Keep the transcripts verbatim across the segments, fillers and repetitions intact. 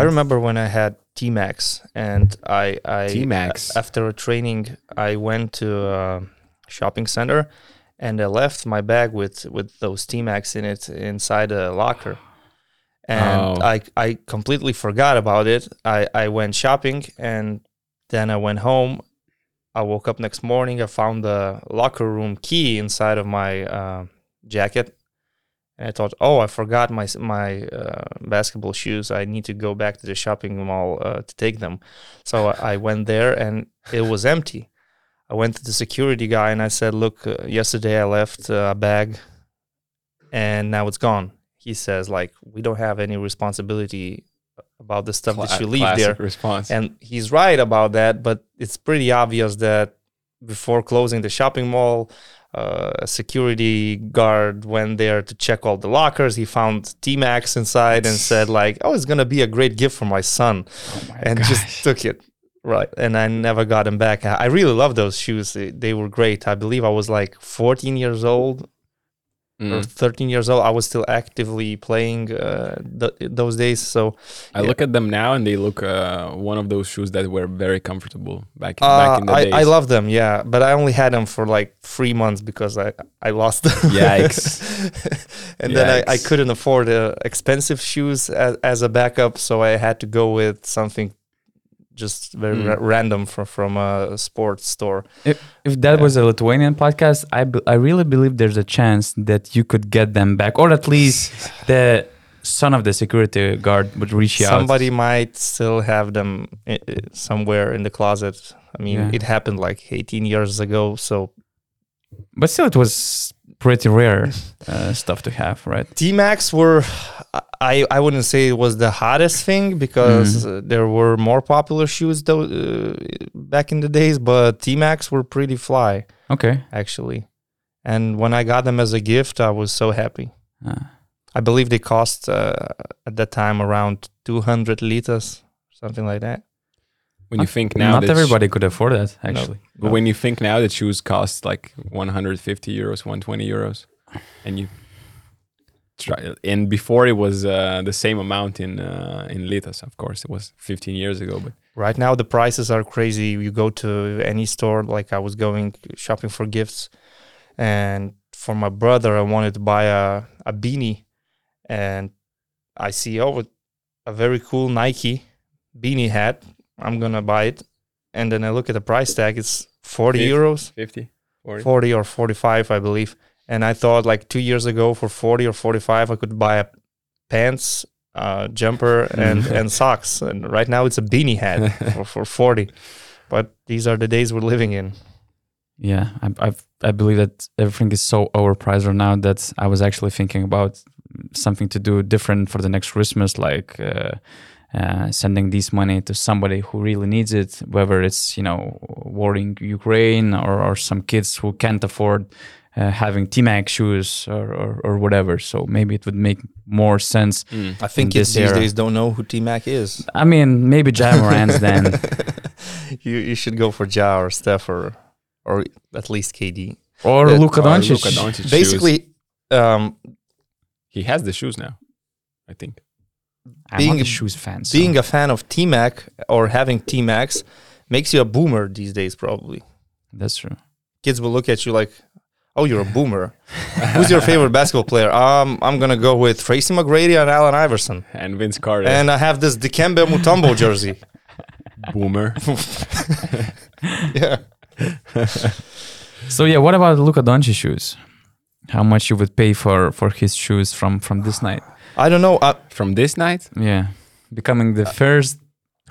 I remember when I had T-Max, and I, I T-Max. After training, I went to a shopping center, and I left my bag with, with those T-Max in it inside a locker. And oh. I, I completely forgot about it. I, I went shopping, and then I went home. I woke up next morning. I found the locker room key inside of my uh, jacket. And I thought, oh, I forgot my my uh, basketball shoes. I need to go back to the shopping mall uh, to take them. So I went there, and it was empty. I went to the security guy, and I said, look, uh, yesterday I left uh, a bag, and now it's gone. He says, like, we don't have any responsibility about the stuff Cla- that you leave there. Response. And he's right about that, but it's pretty obvious that before closing the shopping mall, Uh, a security guard went there to check all the lockers. He found T-Max inside and said, like, oh, it's going to be a great gift for my son. Oh my and gosh. Just took it. Right. And I never got him back. I really love those shoes. They, they were great. I believe I was like fourteen years old mm. or thirteen years old. I was still actively playing uh, th- those days. So I yeah. look at them now, and they look uh, one of those shoes that were very comfortable back, uh, back in the I, days. I love them. Yeah. But I only had them for like three months because I, I lost them. Yikes. and Yikes. Then I, I couldn't afford uh, expensive shoes as, as a backup. So I had to go with something just very mm. ra- random from, from a sports store. If, if that yeah. was a Lithuanian podcast, I, b- I really believe there's a chance that you could get them back, or at least the son of the security guard would reach Somebody out. Somebody might still have them I- somewhere in the closet. I mean, yeah. it happened like eighteen years ago, so... But still, it was pretty rare uh, stuff to have, right? T-Max were... I, I wouldn't say it was the hottest thing because mm. uh, there were more popular shoes though, uh, back in the days, but T-Max were pretty fly. Okay. Actually. And when I got them as a gift, I was so happy. Ah. I believe they cost uh, at that time around two hundred litas, something like that. When not, you think now not that everybody sh- could afford that, actually. No, but no. When you think now that shoes cost like one hundred fifty euros, one hundred twenty euros, and you... And before it was uh, the same amount in uh, in litas, of course. It was fifteen years ago. But right now the prices are crazy. You go to any store, like I was going shopping for gifts. And for my brother, I wanted to buy a, a beanie. And I see, oh, a very cool Nike beanie hat. I'm going to buy it. And then I look at the price tag. It's forty euros. fifty, forty. forty or forty-five, I believe. And I thought like two years ago for forty or forty-five, I could buy a pants, uh, jumper, and, and socks. And right now it's a beanie hat for, for forty. But these are the days we're living in. Yeah, I I've, I believe that everything is so overpriced right now that I was actually thinking about something to do different for the next Christmas, like uh, uh, sending this money to somebody who really needs it, whether it's, you know, war in Ukraine or, or some kids who can't afford Uh, having T-Max shoes or, or, or whatever. So maybe it would make more sense. Mm. I think kids these days don't know who T-Mac is. I mean, maybe Ja Morant's then. you you should go for Ja or Steph or, or at least K D. Or that, Luka Dončić. Luka Dončić Basically, um, he has the shoes now, I think. Being I'm a shoes fan. So. Being a fan of T-Mac or having T-Max makes you a boomer these days, probably. That's true. Kids will look at you like... Oh, you're a boomer. Who's your favorite basketball player? Um, I'm going to go with Tracy McGrady and Allen Iverson. And Vince Carter. And I have this Dikembe Mutombo jersey. Boomer. yeah. So, yeah, what about Luka Doncic shoes? How much you would pay for, for his shoes from, from this night? I don't know. Uh, from this night? Yeah. Becoming the uh, first...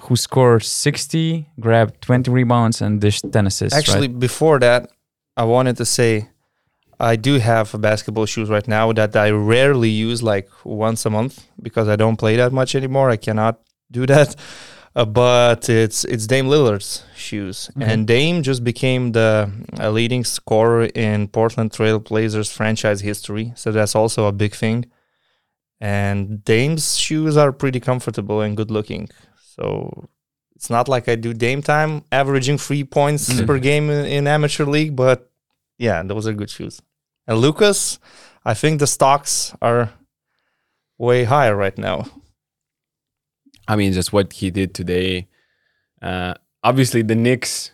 who scored sixty, grabbed twenty rebounds, and dished ten assists. Actually, right? Before that, I wanted to say... I do have basketball shoes right now that I rarely use, like once a month, because I don't play that much anymore. I cannot do that. Uh, but it's it's Dame Lillard's shoes. Mm-hmm. And Dame just became the uh, leading scorer in Portland Trail Blazers franchise history. So that's also a big thing. And Dame's shoes are pretty comfortable and good looking. So it's not like I do Dame time, averaging three points mm-hmm. per game in, in amateur league, but yeah, those are good shoes. And Lucas, I think the stocks are way higher right now. I mean, just what he did today. Uh, obviously, the Knicks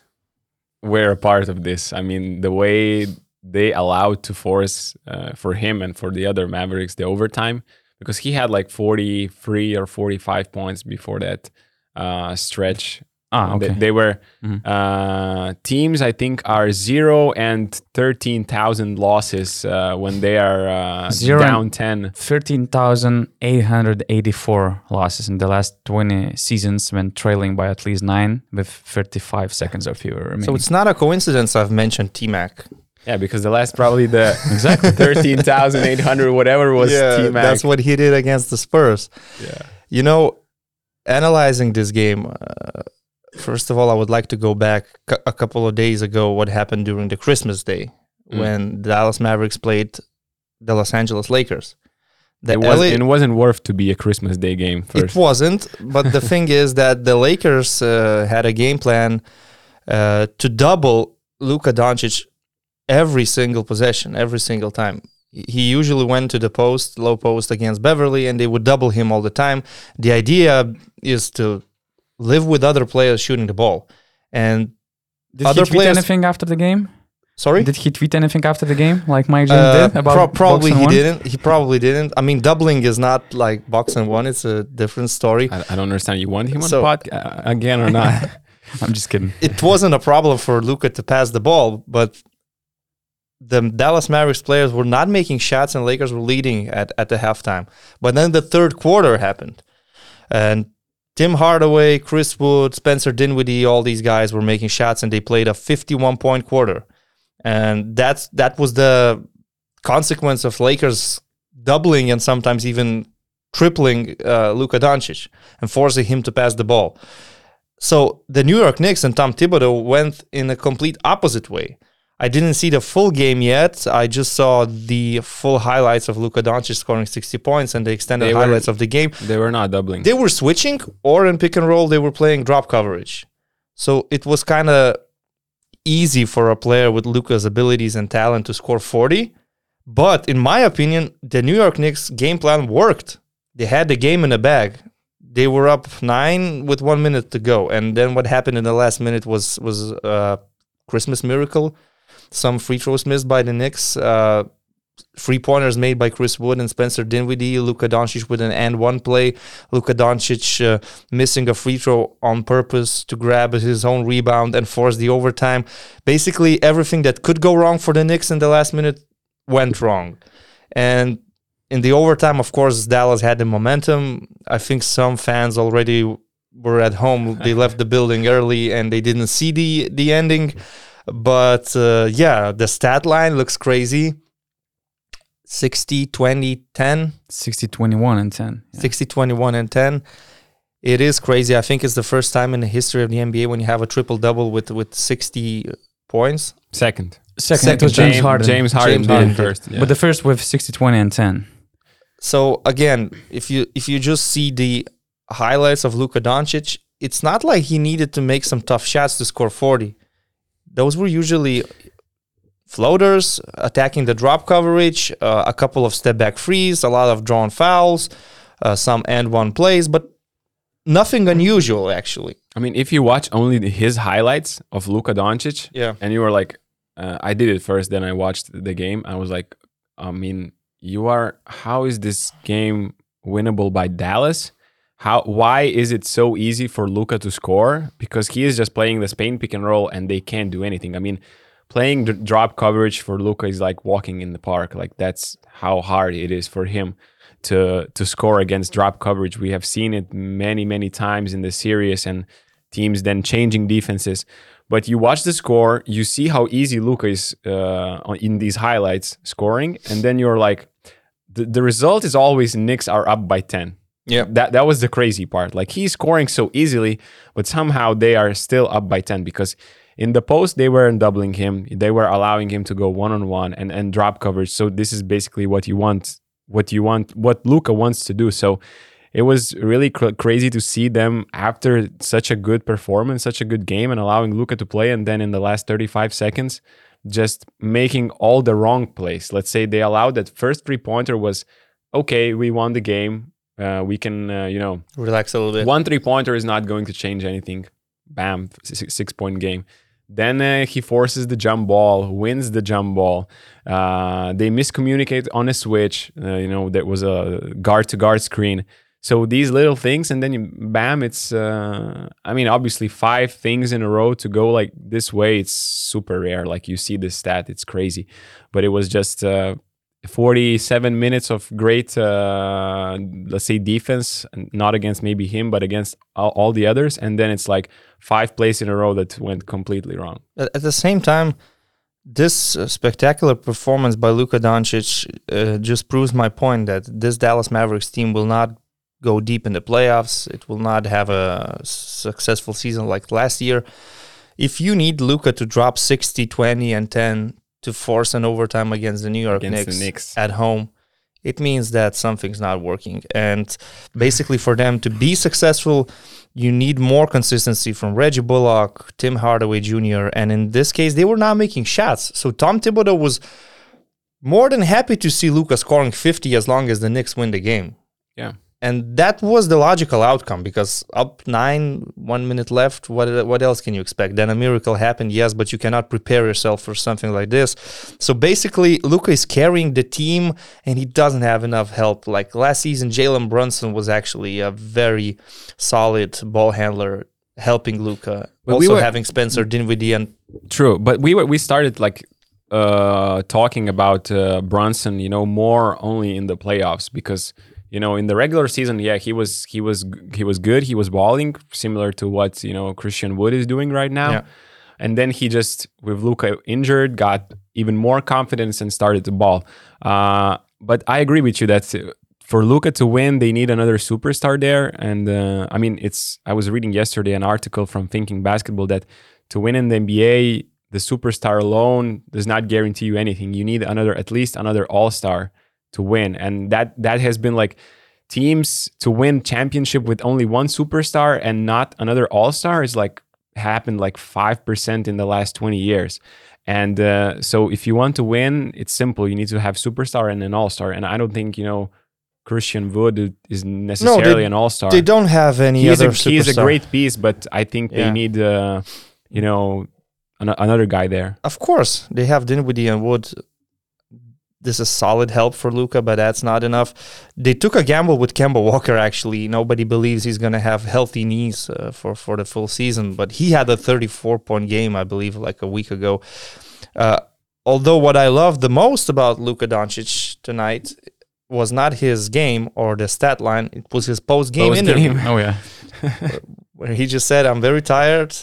were a part of this. I mean, the way they allowed to force uh, for him and for the other Mavericks the overtime, because he had like forty-three or forty-five points before that uh, stretch. Ah, okay. They, they were mm-hmm. uh, teams, I think, are zero and thirteen thousand losses uh, when they are uh, down ten. thirteen thousand eight hundred eighty-four losses in the last twenty seasons when trailing by at least nine with thirty-five seconds or fewer remaining. So it's not a coincidence I've mentioned T-Mac. Yeah, because the last probably the exactly thirteen thousand eight hundred whatever was yeah, T-Mac. That's what he did against the Spurs. Yeah. You know, analyzing this game... Uh, First of all, I would like to go back cu- a couple of days ago what happened during the Christmas day mm. when the Dallas Mavericks played the Los Angeles Lakers. The it, was, L A, it wasn't worth to be a Christmas day game first. It wasn't, but the thing is that the Lakers uh, had a game plan uh, to double Luka Dončić every single possession, every single time. He usually went to the post, low post against Beverley, and they would double him all the time. The idea is to... live with other players shooting the ball. And did other he tweet players... anything after the game? Sorry? Did he tweet anything after the game like Mike James uh, did? About pro- probably he one? didn't. He probably didn't. I mean, doubling is not like box and one. It's a different story. I, I don't understand. You want him on so, the pod uh, again or not? I'm just kidding. It wasn't a problem for Luka to pass the ball, but the Dallas Mavericks players were not making shots and Lakers were leading at, at the halftime. But then the third quarter happened. And Tim Hardaway, Chris Wood, Spencer Dinwiddie, all these guys were making shots and they played a fifty-one point quarter. And that's that was the consequence of Lakers doubling and sometimes even tripling uh, Luka Doncic and forcing him to pass the ball. So the New York Knicks and Tom Thibodeau went in a complete opposite way. I didn't see the full game yet. I just saw the full highlights of Luka Doncic scoring sixty points and the extended they highlights were, of the game. They were not doubling. They were switching, or in pick and roll, they were playing drop coverage. So it was kind of easy for a player with Luka's abilities and talent to score forty. But in my opinion, the New York Knicks game plan worked. They had the game in the bag. They were up nine with one minute to go. And then what happened in the last minute was, was a Christmas miracle. Some free throws missed by the Knicks. Uh, free pointers made by Chris Wood and Spencer Dinwiddie. Luka Doncic with an and one play. Luka Doncic uh, missing a free throw on purpose to grab his own rebound and force the overtime. Basically, everything that could go wrong for the Knicks in the last minute went wrong. And in the overtime, of course, Dallas had the momentum. I think some fans already were at home. They left the building early and they didn't see the, the ending. But, uh, yeah, the stat line looks crazy. sixty, twenty, ten sixty, twenty-one, and ten Yeah. sixty, twenty-one, and ten It is crazy. I think it's the first time in the history of the N B A when you have a triple-double with, with sixty points. Second. Second, Second. It was James, James Harden. James Harden James did it first. Yeah. But the first with sixty, twenty, and ten So, again, if you if you just see the highlights of Luka Doncic, it's not like he needed to make some tough shots to score forty. Those were usually floaters, attacking the drop coverage, uh, a couple of step-back threes, a lot of drawn fouls, uh, some and-one plays, but nothing unusual, actually. I mean, if you watch only the, his highlights of Luka Doncic, yeah. and you were like, uh, I did it first, then I watched the game, I was like, I mean, you are, how is this game winnable by Dallas? How? Why is it so easy for Luka to score? Because he is just playing the Spain pick and roll and they can't do anything. I mean, playing dr- drop coverage for Luka is like walking in the park. Like that's how hard it is for him to to score against drop coverage. We have seen it many, many times in the series and teams then changing defenses. But you watch the score, you see how easy Luka is uh, in these highlights scoring. And then you're like, the, the result is always Knicks are up by ten. Yeah, that that was the crazy part. Like he's scoring so easily, but somehow they are still up by ten because in the post they weren't doubling him. They were allowing him to go one on one and and drop coverage. So this is basically what you want, what you want, what Luka wants to do. So it was really cr- crazy to see them after such a good performance, such a good game, and allowing Luka to play. And then in the last thirty-five seconds, just making all the wrong plays. Let's say they allowed that first three pointer was okay. We won the game. uh, we can, uh, you know, relax a little bit. One three pointer is not going to change anything. Bam, six, six point game. Then uh, he forces the jump ball, wins the jump ball. Uh, they miscommunicate on a switch. Uh, you know, that was a guard to guard screen. So these little things, and then you, bam, it's, uh, I mean, obviously five things in a row to go like this way. It's super rare. Like you see this stat, it's crazy. But it was just uh, forty-seven minutes of great, uh, let's say defense, not against maybe him, but against all, all the others. And then it's like five plays in a row that went completely wrong. At the same time, this uh, spectacular performance by Luka Dončić uh, just proves my point that this Dallas Mavericks team will not go deep in the playoffs. It will not have a successful season like last year. If you need Luka to drop sixty, twenty, and ten to force an overtime against the New York against Knicks, Knicks at home, it means that something's not working. And basically for them to be successful, you need more consistency from Reggie Bullock, Tim Hardaway Junior And in this case, they were not making shots. So Tom Thibodeau was more than happy to see Luka scoring fifty as long as the Knicks win the game. Yeah. And that was the logical outcome because up nine, one minute left, what what else can you expect? Then a miracle happened, yes, but you cannot prepare yourself for something like this. So basically, Luka is carrying the team and he doesn't have enough help. Like last season, Jalen Brunson was actually a very solid ball handler helping Luka. But also we were, having Spencer Dinwiddie and... True, but we were, we started like... Uh, talking about uh, Brunson, you know, more only in the playoffs because, you know, in the regular season, yeah, he was he was he was good. He was balling similar to what, you know, Christian Wood is doing right now. Yeah. And then he just, with Luka injured, got even more confidence and started to ball. Uh, but I agree with you that for Luka to win, they need another superstar there. And uh, I mean, it's I was reading yesterday an article from Thinking Basketball that to win in the N B A, the superstar alone does not guarantee you anything. You need another, at least another all-star to win. And that that has been like teams to win championship with only one superstar and not another all-star is like happened like five percent in the last twenty years. And uh, so if you want to win, it's simple. You need to have superstar and an all-star. And I don't think, you know, Christian Wood is necessarily no, they, an all-star. They don't have any he's other a, superstar. He's a great piece, but I think yeah. they need, uh, you know... another guy there. Of course, they have Dinwiddie and Wood. This is solid help for Luka, but that's not enough. They took a gamble with Kemba Walker, actually. Nobody believes he's going to have healthy knees uh, for, for the full season, but he had a thirty-four point game, I believe, like a week ago. Uh, although what I love the most about Luka Dončić tonight was not his game or the stat line. It was his post-game post interview. Game. Oh, yeah. Where he just said, "I'm very tired.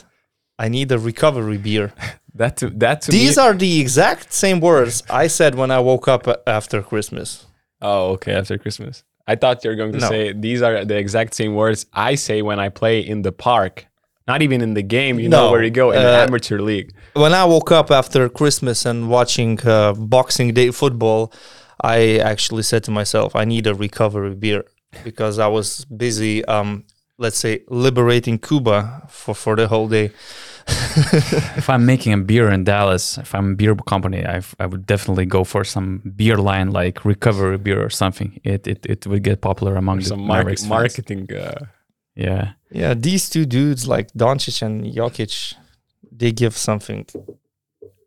I need a recovery beer." that to, that to These me. Are the exact same words I said when I woke up after Christmas. Oh, okay, after Christmas. I thought you were going to no. say, these are the exact same words I say when I play in the park. Not even in the game, you no, know where you go, in uh, the amateur league. When I woke up after Christmas and watching uh, Boxing Day football, I actually said to myself, I need a recovery beer because I was busy... Um, let's say, liberating Cuba for, for the whole day. If I'm making a beer in Dallas, if I'm a beer company, I I would definitely go for some beer line like recovery beer or something. It it, it would get popular among the some mar- marketing. Uh... Yeah. Yeah, these two dudes like Doncic and Jokic, they give something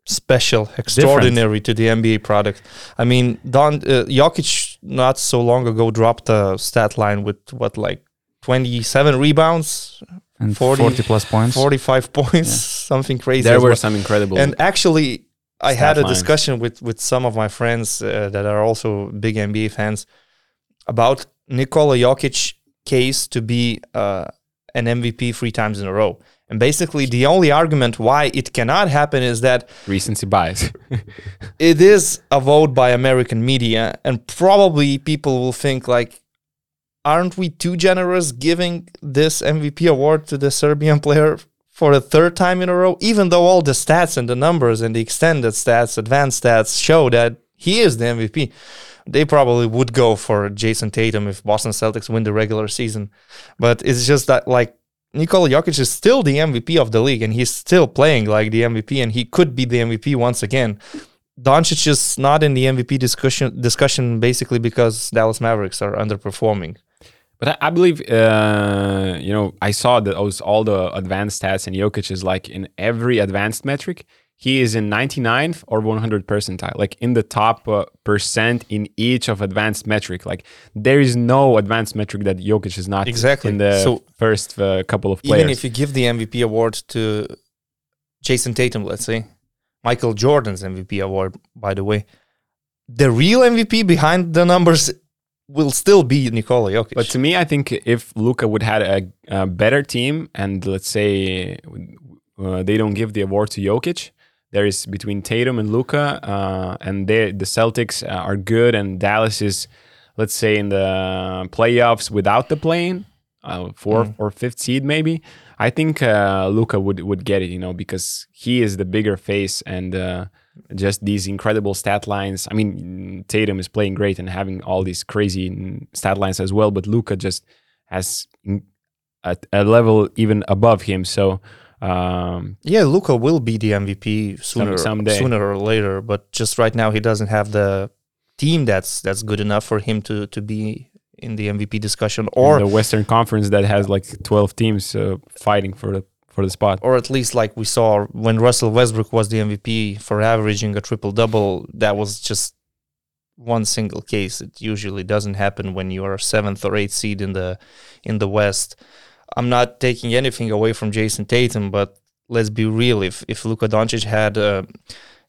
special, extraordinary Different. To the N B A product. I mean, Don uh, Jokic not so long ago dropped a stat line with what, like, twenty-seven rebounds and forty, forty plus points, forty-five points, yeah. Something crazy. There were well. Some incredible. And actually, I had a line. discussion with, with some of my friends uh, that are also big N B A fans about Nikola Jokic case to be uh, an M V P three times in a row. And basically, the only argument why it cannot happen is that... recency bias. It is a vote by American media, and probably people will think like, aren't we too generous giving this M V P award to the Serbian player for the third time in a row? Even though all the stats and the numbers and the extended stats, advanced stats show that he is the M V P, they probably would go for Jayson Tatum if Boston Celtics win the regular season. But it's just that, like, Nikola Jokic is still the M V P of the league and he's still playing like the M V P and he could be the M V P once again. Doncic is not in the M V P discussion, discussion basically because Dallas Mavericks are underperforming. But I, I believe, uh, you know, I saw that all the advanced stats, and Jokic is like in every advanced metric, he is in ninety-ninth or one hundredth percentile, like in the top uh, percent in each of advanced metric. Like there is no advanced metric that Jokic is not exactly in the so first uh, couple of players. Even if you give the M V P award to Jayson Tatum, let's say, Michael Jordan's M V P award, by the way, the real M V P behind the numbers will still be Nikola Jokic. But to me, I think if Luka would had a, a better team, and let's say uh, they don't give the award to Jokic, there is between Tatum and Luka, uh, and they, the Celtics uh, are good, and Dallas is, let's say, in the playoffs without the play-in, uh, fourth mm. or fifth seed maybe. I think uh, Luka would would get it, you know, because he is the bigger face, and uh, just these incredible stat lines. I mean, Tatum is playing great and having all these crazy stat lines as well, but Luka just has a, a level even above him. So. Um, yeah, Luka will be the M V P sooner, someday. sooner or later, but just right now he doesn't have the team that's that's good enough for him to to be in the M V P discussion, or in the Western Conference that has like twelve teams uh, fighting for the for the spot, or at least like we saw when Russell Westbrook was the M V P for averaging a triple double. That was just one single case. It usually doesn't happen when you are seventh or eighth seed in the in the West. I'm not taking anything away from Jayson Tatum, but let's be real. If if Luka Doncic had uh,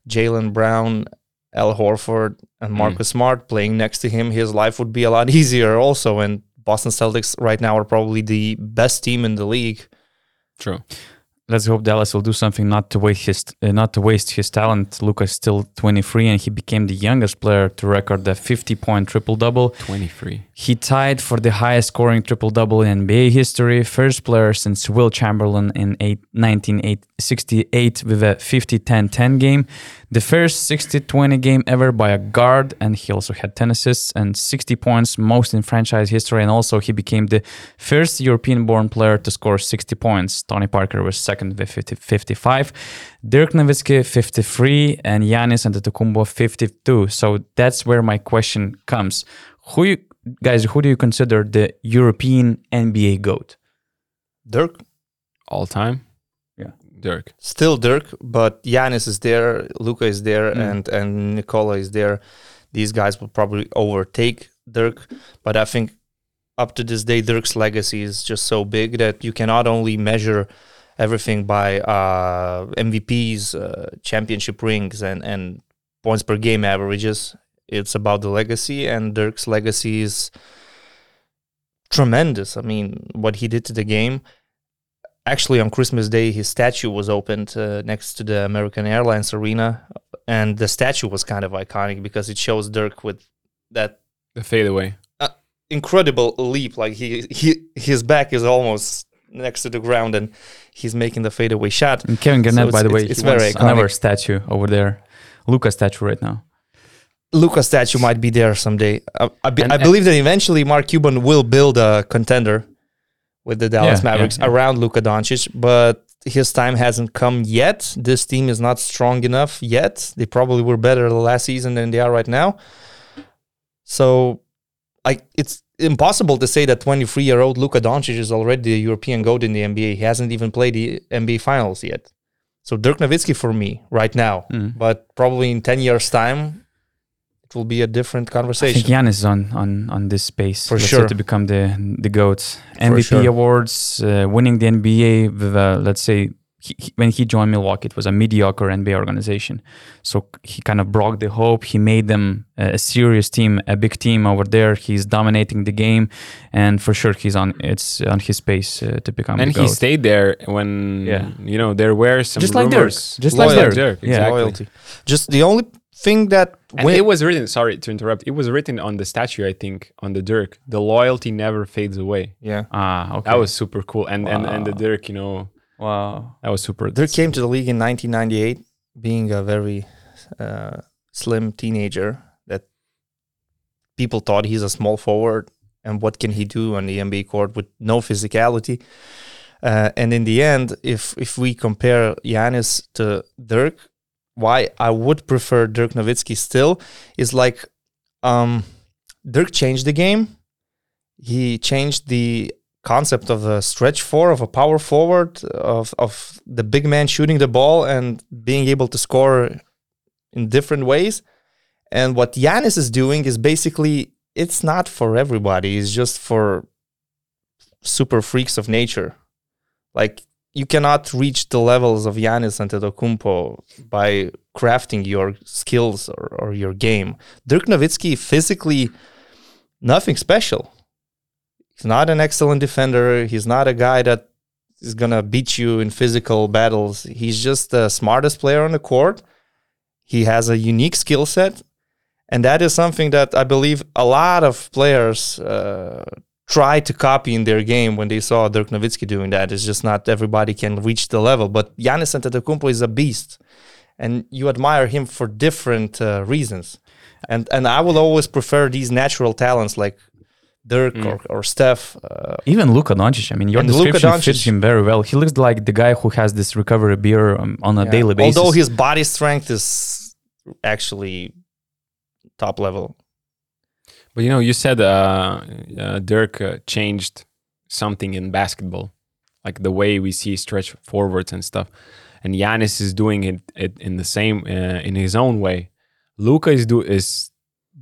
Jaylen Brown, Al Horford, and Marcus mm. Smart playing next to him, his life would be a lot easier also. And Boston Celtics right now are probably the best team in the league. True. Let's hope Dallas will do something not to waste his uh, not to waste his talent. Luka's still twenty-three, and he became the youngest player to record the fifty-point triple-double. twenty-three. He tied for the highest-scoring triple-double in N B A history, first player since Will Chamberlain in nineteen sixty-eight with a fifty ten ten game, the first sixty twenty game ever by a guard, and he also had ten assists and sixty points, most in franchise history, and also he became the first European-born player to score sixty points. Tony Parker was second with fifty, fifty-five, Dirk Nowitzki fifty-three, and Giannis Antetokounmpo fifty-two. So that's where my question comes. Who you, guys, who do you consider the European N B A GOAT? Dirk. All time? Yeah. Dirk. Still Dirk, but Giannis is there, Luka is there, mm. and, and Nikola is there. These guys will probably overtake Dirk, but I think up to this day, Dirk's legacy is just so big that you cannot only measure everything by uh, M V Ps, uh, championship rings, and, and points per game averages. It's about the legacy, and Dirk's legacy is tremendous. I mean, what he did to the game. Actually, on Christmas Day, his statue was opened uh, next to the American Airlines Arena, and the statue was kind of iconic because it shows Dirk with that the fadeaway, uh, incredible leap. Like he, he, his back is almost next to the ground, and he's making the fadeaway shot. And Kevin Garnett, so by the way, it's, it's very iconic. Another statue over there. Luka statue right now. Luka statue might be there someday. I, I, be, and, I believe that eventually Mark Cuban will build a contender with the Dallas yeah, Mavericks yeah, yeah. around Luka Doncic, but his time hasn't come yet. This team is not strong enough yet. They probably were better last season than they are right now. So, I it's impossible to say that twenty-three-year-old Luka Doncic is already the European GOAT in the N B A. He hasn't even played the N B A Finals yet. So Dirk Nowitzki for me right now, mm. but probably in ten years' time, it will be a different conversation. I think Giannis is on, on, on this space. For let's sure. say to become the, the GOAT. M V P sure. awards, uh, winning the N B A with, uh, let's say, he, he, when he joined Milwaukee, it was a mediocre N B A organization. So he kind of broke the hope. He made them a serious team, a big team over there. He's dominating the game, and for sure he's on. It's on his pace uh, to become. And a he stayed there when yeah. you know there were some just like rumors. Dirk, just Loyal. like Dirk, Dirk exactly. yeah, loyalty. Just the only thing that when it was written. Sorry to interrupt. It was written on the statue, I think, on the Dirk. The loyalty never fades away. Yeah. Ah, okay. That was super cool. And wow. and and the Dirk, you know. Wow, that was super. Dirk came to the league in nineteen ninety-eight, being a very uh, slim teenager that people thought he's a small forward, and what can he do on the N B A court with no physicality? Uh, and in the end, if if we compare Giannis to Dirk, why I would prefer Dirk Nowitzki still is like um, Dirk changed the game, He changed the concept of a stretch four, of a power forward, of, of the big man shooting the ball and being able to score in different ways. And what Giannis is doing is basically, it's not for everybody. It's just for super freaks of nature. Like, you cannot reach the levels of Giannis Antetokounmpo by crafting your skills or, or your game. Dirk Nowitzki, physically, nothing special. He's not an excellent defender. He's not a guy that is going to beat you in physical battles. He's just the smartest player on the court. He has a unique skill set. And that is something that I believe a lot of players uh, try to copy in their game when they saw Dirk Nowitzki doing that. It's just not everybody can reach the level. But Giannis Antetokounmpo is a beast. And you admire him for different uh, reasons. And and I will always prefer these natural talents like Dirk mm. or, or Steph. Uh, Even Luka Dončić. I mean, your description fits him very well. He looks like the guy who has this recovery beer um, on a yeah. daily basis. Although his body strength is actually top level. But, you know, you said uh, uh, Dirk uh, changed something in basketball, like the way we see stretch forwards and stuff. And Giannis is doing it, it in the same, uh, in his own way. Luka is do is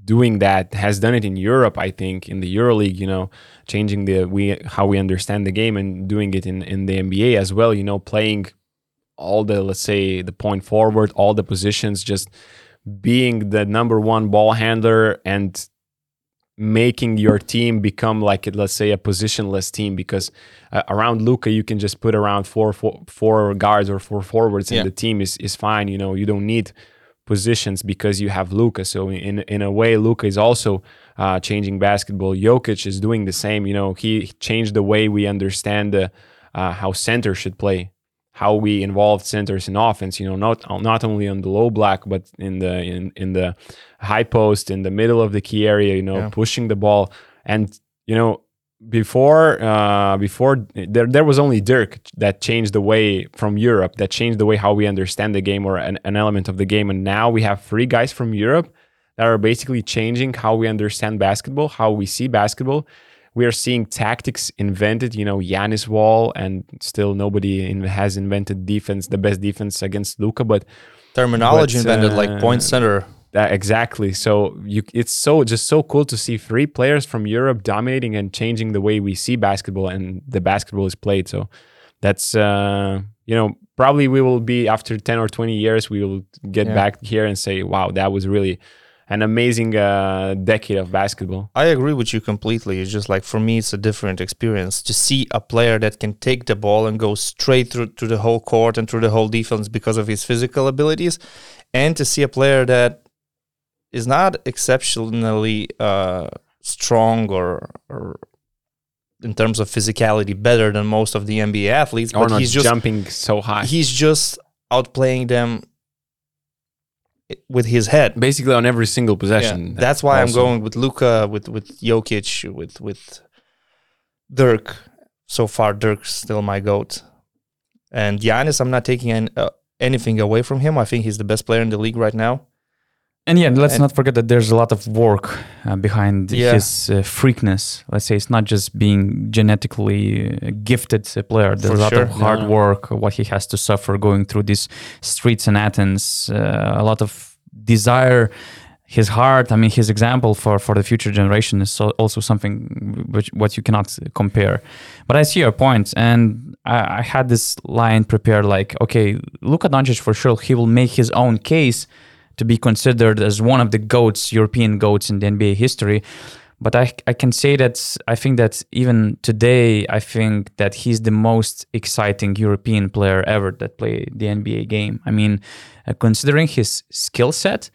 doing that, has done it in Europe, I think, in the EuroLeague, you know, changing the we how we understand the game and doing it in, in the N B A as well, you know, playing all the, let's say, the point forward, all the positions, just being the number one ball handler and making your team become like, let's say, a positionless team, because uh, around Luka you can just put around four, four, four guards or four forwards and yeah. the team is, is fine. You know, you don't need positions because you have Luka. So in in a way, Luka is also uh, changing basketball. Jokic is doing the same. You know, he changed the way we understand uh, uh, how center should play, how we involved centers in offense, you know, not not only on the low block, but in the in, in the high post, in the middle of the key area, you know, yeah. pushing the ball. And, you know, before uh, before there there was only Dirk that changed the way from Europe, that changed the way how we understand the game or an, an element of the game. And now we have three guys from Europe that are basically changing how we understand basketball, how we see basketball. We are seeing tactics invented, you know, Giannis wall, and still nobody in, has invented defense, the best defense against Luka, but terminology but, invented uh, like point center. That, exactly. So you, it's so just so cool to see three players from Europe dominating and changing the way we see basketball and the basketball is played. So that's, uh, you know, probably we will be after ten or twenty years, we will get yeah. back here and say, wow, that was really an amazing uh, decade of basketball. I agree with you completely. It's just like, for me, it's a different experience to see a player that can take the ball and go straight through to the whole court and through the whole defense because of his physical abilities, and to see a player that is not exceptionally uh, strong or, or in terms of physicality better than most of the N B A athletes. Or but not he's just jumping so high. He's just outplaying them with his head, basically, on every single possession. Yeah. That's why also. I'm going with Luka, with with Jokic, with with Dirk. So far, Dirk's still my GOAT, and Giannis, I'm not taking an, uh, anything away from him. I think he's the best player in the league right now. And yeah, let's and, not forget that there's a lot of work uh, behind yeah. his uh, freakness. Let's say it's not just being genetically gifted a player. There's For a lot sure. of hard yeah. work, what he has to suffer going through these streets in Athens, uh, a lot of desire. His heart, I mean, his example for, for the future generation is so, also something which what you cannot compare. But I see your point, and I, I had this line prepared like, okay, Luka Doncic for sure, he will make his own case to be considered as one of the GOATs, European GOATs in the N B A history. But I I can say that I think that even today, I think that he's the most exciting European player ever that played the N B A game. I mean, uh, considering his skill set,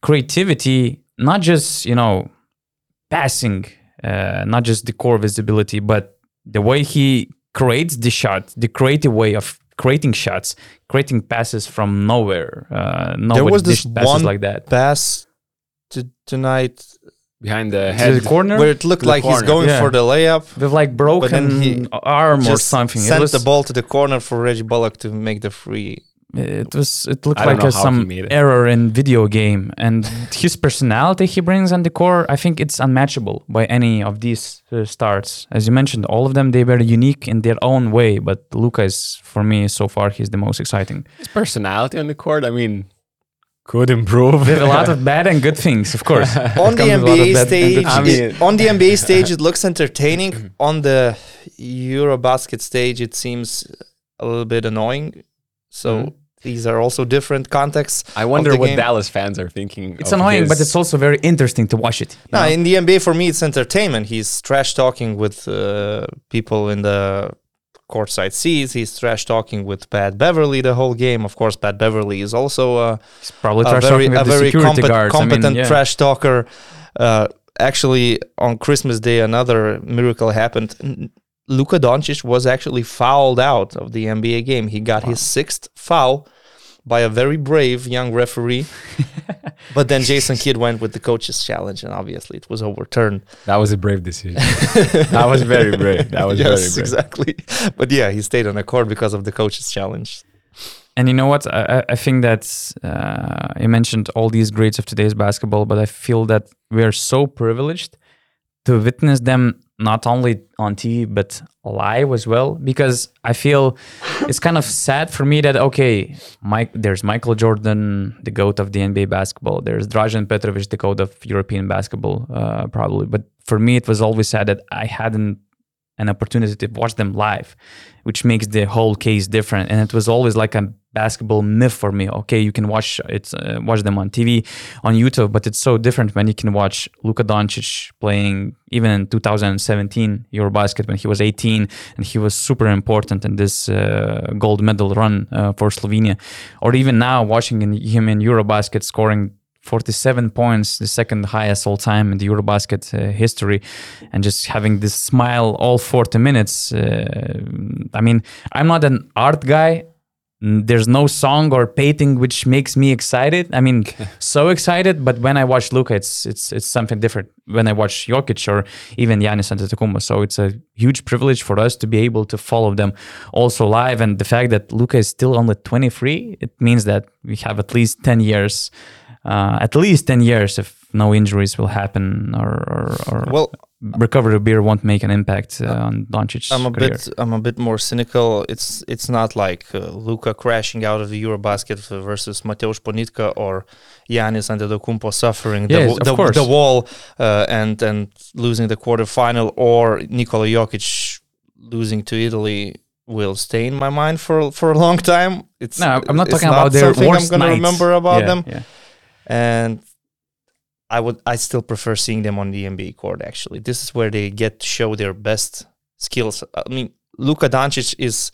creativity, not just, you know, passing, uh, not just the core visibility, but the way he creates the shot, the creative way of creating shots, creating passes from nowhere. Uh, there was this one like that. pass to, tonight behind the head to the corner where it looked like corner. he's going yeah. for the layup with like broken arm or something. Sent it was, the ball to the corner for Reggie Bullock to make the free. It was. It looked like a, some error in video game, and his personality he brings on the court, I think it's unmatchable by any of these uh, starts. As you mentioned, all of them, they were unique in their own way, but Luka is, for me, so far, he's the most exciting. His personality on the court, I mean, could improve. There's a lot of bad and good things, of course. on, the N B A stage, I mean. it, on the N B A stage, it looks entertaining. On the Eurobasket stage, it seems a little bit annoying. So... Mm-hmm. These are also different contexts. I wonder what game. Dallas fans are thinking. It's annoying, his... but it's also very interesting to watch it. No, know? In the N B A, for me, it's entertainment. He's trash talking with uh, people in the courtside seats. He's trash talking with Pat Beverley the whole game. Of course, Pat Beverley is also uh, He's probably a very, a very compet- competent I mean, yeah. trash talker. Uh, actually, on Christmas Day, another miracle happened. Luka Dončić was actually fouled out of the N B A game. He got wow. his sixth foul by a very brave young referee. But then Jason Kidd went with the coach's challenge, and obviously it was overturned. That was a brave decision. That was very brave. That was yes, very brave. Exactly. But yeah, he stayed on the court because of the coach's challenge. And you know what? I, I think that uh, you mentioned all these greats of today's basketball, but I feel that we are so privileged to witness them not only on T V, but live as well, because I feel it's kind of sad for me that, okay, Mike, there's Michael Jordan, the GOAT of the N B A basketball. There's Dražen Petrović, the GOAT of European basketball, uh, probably. But for me, it was always sad that I hadn't an opportunity to watch them live, which makes the whole case different. And it was always like a basketball myth for me. Okay, you can watch it, uh, watch them on T V, on YouTube, but it's so different when you can watch Luka Doncic playing even in two thousand seventeen Eurobasket when he was eighteen and he was super important in this uh, gold medal run uh, for Slovenia. Or even now watching in, him in Eurobasket scoring forty-seven points, the second highest all time in the Eurobasket uh, history, and just having this smile all forty minutes. Uh, I mean, I'm not an art guy. There's no song or painting which makes me excited. I mean, so excited. But when I watch Luka, it's it's it's something different. When I watch Jokic or even Giannis Antetokounmpo, so it's a huge privilege for us to be able to follow them also live. And the fact that Luka is still only twenty-three, it means that we have at least ten years. Uh, at least ten years, if no injuries will happen, or, or, or well, recovery beer won't make an impact uh, on Doncic's I'm a career. bit, I'm a bit more cynical. It's it's not like uh, Luka crashing out of the Eurobasket versus Mateusz Ponitka or Giannis Antetokounmpo suffering the yes, the, the, the wall uh, and and losing the quarterfinal, or Nikola Jokic losing to Italy. Will stay in my mind for for a long time. It's no, I'm not talking not about their worst I'm going to remember about yeah, them. Yeah. And I would, I still prefer seeing them on the N B A court. Actually, this is where they get to show their best skills. I mean, Luka Doncic is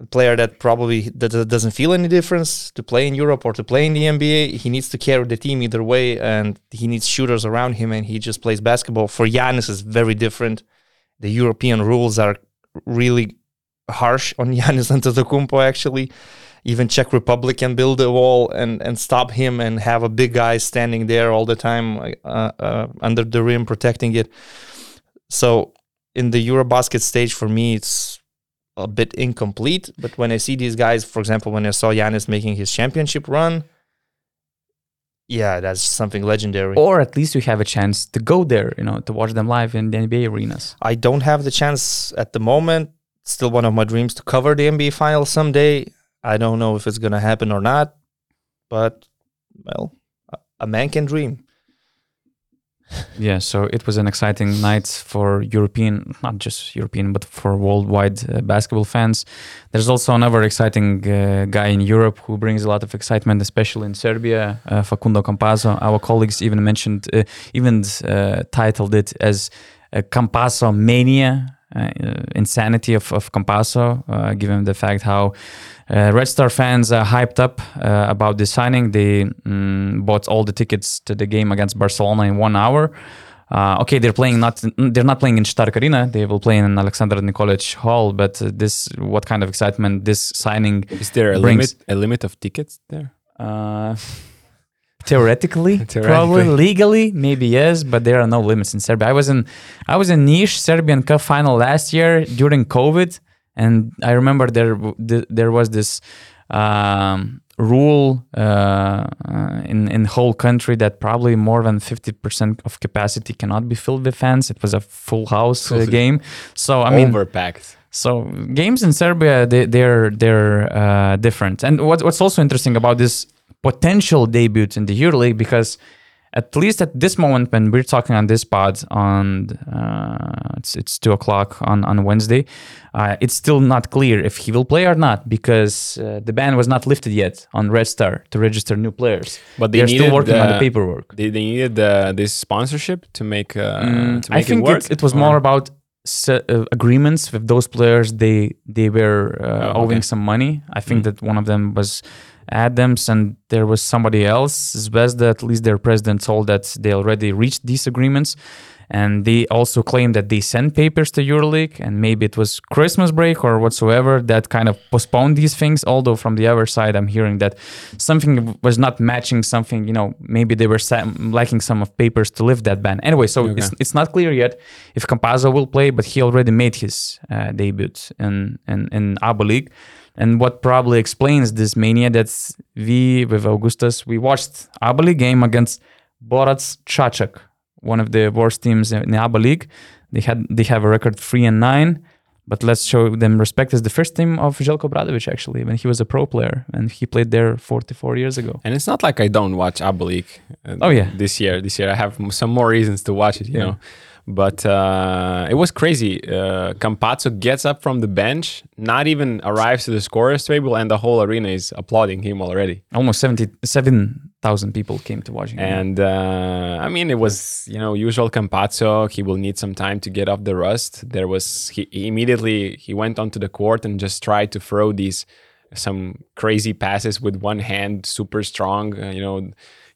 a player that probably that doesn't feel any difference to play in Europe or to play in the N B A. He needs to carry the team either way, and he needs shooters around him, and he just plays basketball. For Giannis, is very different. The European rules are really harsh on Giannis Antetokounmpo. Actually. Even Czech Republic can build a wall and, and stop him and have a big guy standing there all the time uh, uh, under the rim protecting it. So in the Eurobasket stage, for me, it's a bit incomplete. But when I see these guys, for example, when I saw Giannis making his championship run, yeah, that's something legendary. Or at least you have a chance to go there, you know, to watch them live in the N B A arenas. I don't have the chance at the moment. Still one of my dreams to cover the N B A finals someday. I don't know if it's going to happen or not, but, well, a man can dream. Yeah, so it was an exciting night for European, not just European, but for worldwide uh, basketball fans. There's also another exciting uh, guy in Europe who brings a lot of excitement, especially in Serbia, uh, Facundo Campazzo. Our colleagues even mentioned, uh, even uh, titled it as uh, Campazzo Mania. Uh, insanity of, of Campazzo, uh, given the fact how uh, Red Star fans are hyped up uh, about the signing. They um, bought all the tickets to the game against Barcelona in one hour. Uh, okay, they're playing not they're not playing in Stark Arena. They will play in Aleksandar Nikolic Hall. But uh, this, what kind of excitement this signing is there? A brings. limit, a limit of tickets there. Uh, Theoretically, Theoretically, probably legally, maybe yes, but there are no limits in Serbia. I was in, I was in Niš Serbian Cup final last year during COVID, and I remember there, there was this um, rule uh, uh, in in whole country that probably more than fifty percent of capacity cannot be filled with fans. It was a full house uh, game, so I mean overpacked. So games in Serbia, they, they're they're uh, different. And what what's also interesting about this potential debut in the EuroLeague, because at least at this moment when we're talking on this pod, on uh, it's it's two o'clock on on Wednesday, uh, it's still not clear if he will play or not, because uh, the ban was not lifted yet on Red Star to register new players. But they they're still working the, on the paperwork. They, they needed the, this sponsorship to make uh, mm, to make I think it work. It, it was or? more about se- uh, agreements with those players. They they were uh, oh, owing okay. some money. I think mm. that one of them was Adams, and there was somebody else, Zvezda. At least their president told that they already reached these agreements, and they also claimed that they sent papers to EuroLeague, and maybe it was Christmas break or whatsoever that kind of postponed these things. Although from the other side, I'm hearing that something was not matching something, you know, maybe they were sam- lacking some of papers to lift that ban. Anyway, so okay. it's, it's not clear yet if Campazzo will play, but he already made his uh, debut in, in, in ABA League. And what probably explains this mania that we, with Augustas, we watched ABA League game against Borac Čačak, one of the worst teams in the ABA League. They had they have a record three and nine, but let's show them respect as the first team of Željko Obradović, actually, when he was a pro player and he played there forty-four years ago. And it's not like I don't watch ABA League. Uh, oh yeah, this year, this year I have some more reasons to watch it, you yeah. know. But uh, it was crazy. Uh, Campazzo gets up from the bench, not even arrives to the scorer's table, and the whole arena is applauding him already. Almost seventy-seven thousand people came to watch him. And uh, I mean, it was, you know, usual Campazzo. He will need some time to get off the rust. There was he, he immediately he went onto the court and just tried to throw these some crazy passes with one hand, super strong, uh, you know.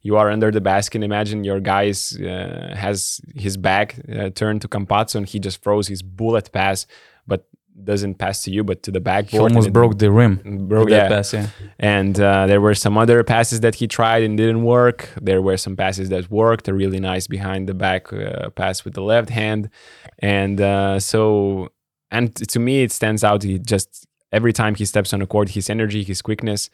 You are under the basket. Imagine your guy is, uh, has his back uh, turned to Campazzo, and he just throws his bullet pass, but doesn't pass to you, but to the backboard. He almost broke the rim. Broke yeah. that pass, yeah. And uh, there were some other passes that he tried and didn't work. There were some passes that worked. A really nice behind the back uh, pass with the left hand, and uh, so and to me it stands out. He just every time he steps on the court, his energy, his quickness.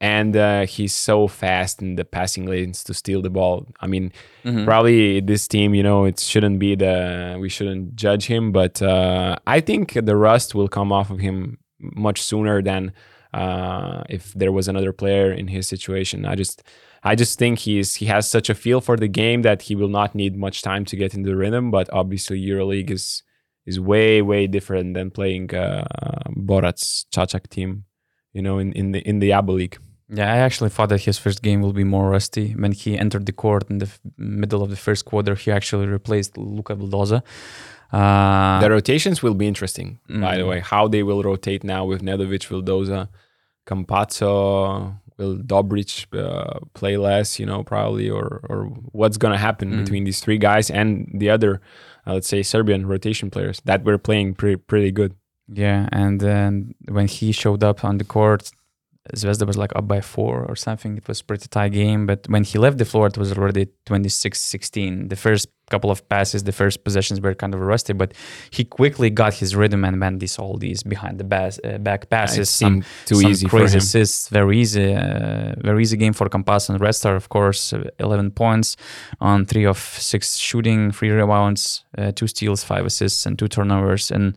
And uh, he's so fast in the passing lanes to steal the ball. I mean, mm-hmm. probably this team, you know, it shouldn't be the, we shouldn't judge him. But uh, I think the rust will come off of him much sooner than uh, if there was another player in his situation. I just, I just think he's he has such a feel for the game that he will not need much time to get into the rhythm. But obviously EuroLeague is, is way, way different than playing uh, Borac Čačak team, you know, in, in the in the ABA League. Yeah, I actually thought that his first game will be more rusty. When he entered the court in the f- middle of the first quarter, he actually replaced Luka Vildoza. Uh, the rotations will be interesting, mm-hmm. by the way. How they will rotate now with Nedović, Vildoza, Campazzo, will Dobrić uh, play less, you know, probably, or or what's going to happen mm-hmm. between these three guys and the other, uh, let's say, Serbian rotation players that were playing pretty, pretty good. Yeah, and then when he showed up on the court, Zvezda was like up by four or something. It was a pretty tight game, but when he left the floor, it was already twenty-six sixteen. The first couple of passes, the first possessions were kind of rusty, but he quickly got his rhythm and went these all these behind the bas- uh, back passes. Some, too some easy crazy for him. Assists, very easy, uh, very easy game for Campazzo and Red Star, of course. Uh, eleven points on three of six shooting, three rebounds, uh, two steals, five assists, and two turnovers. And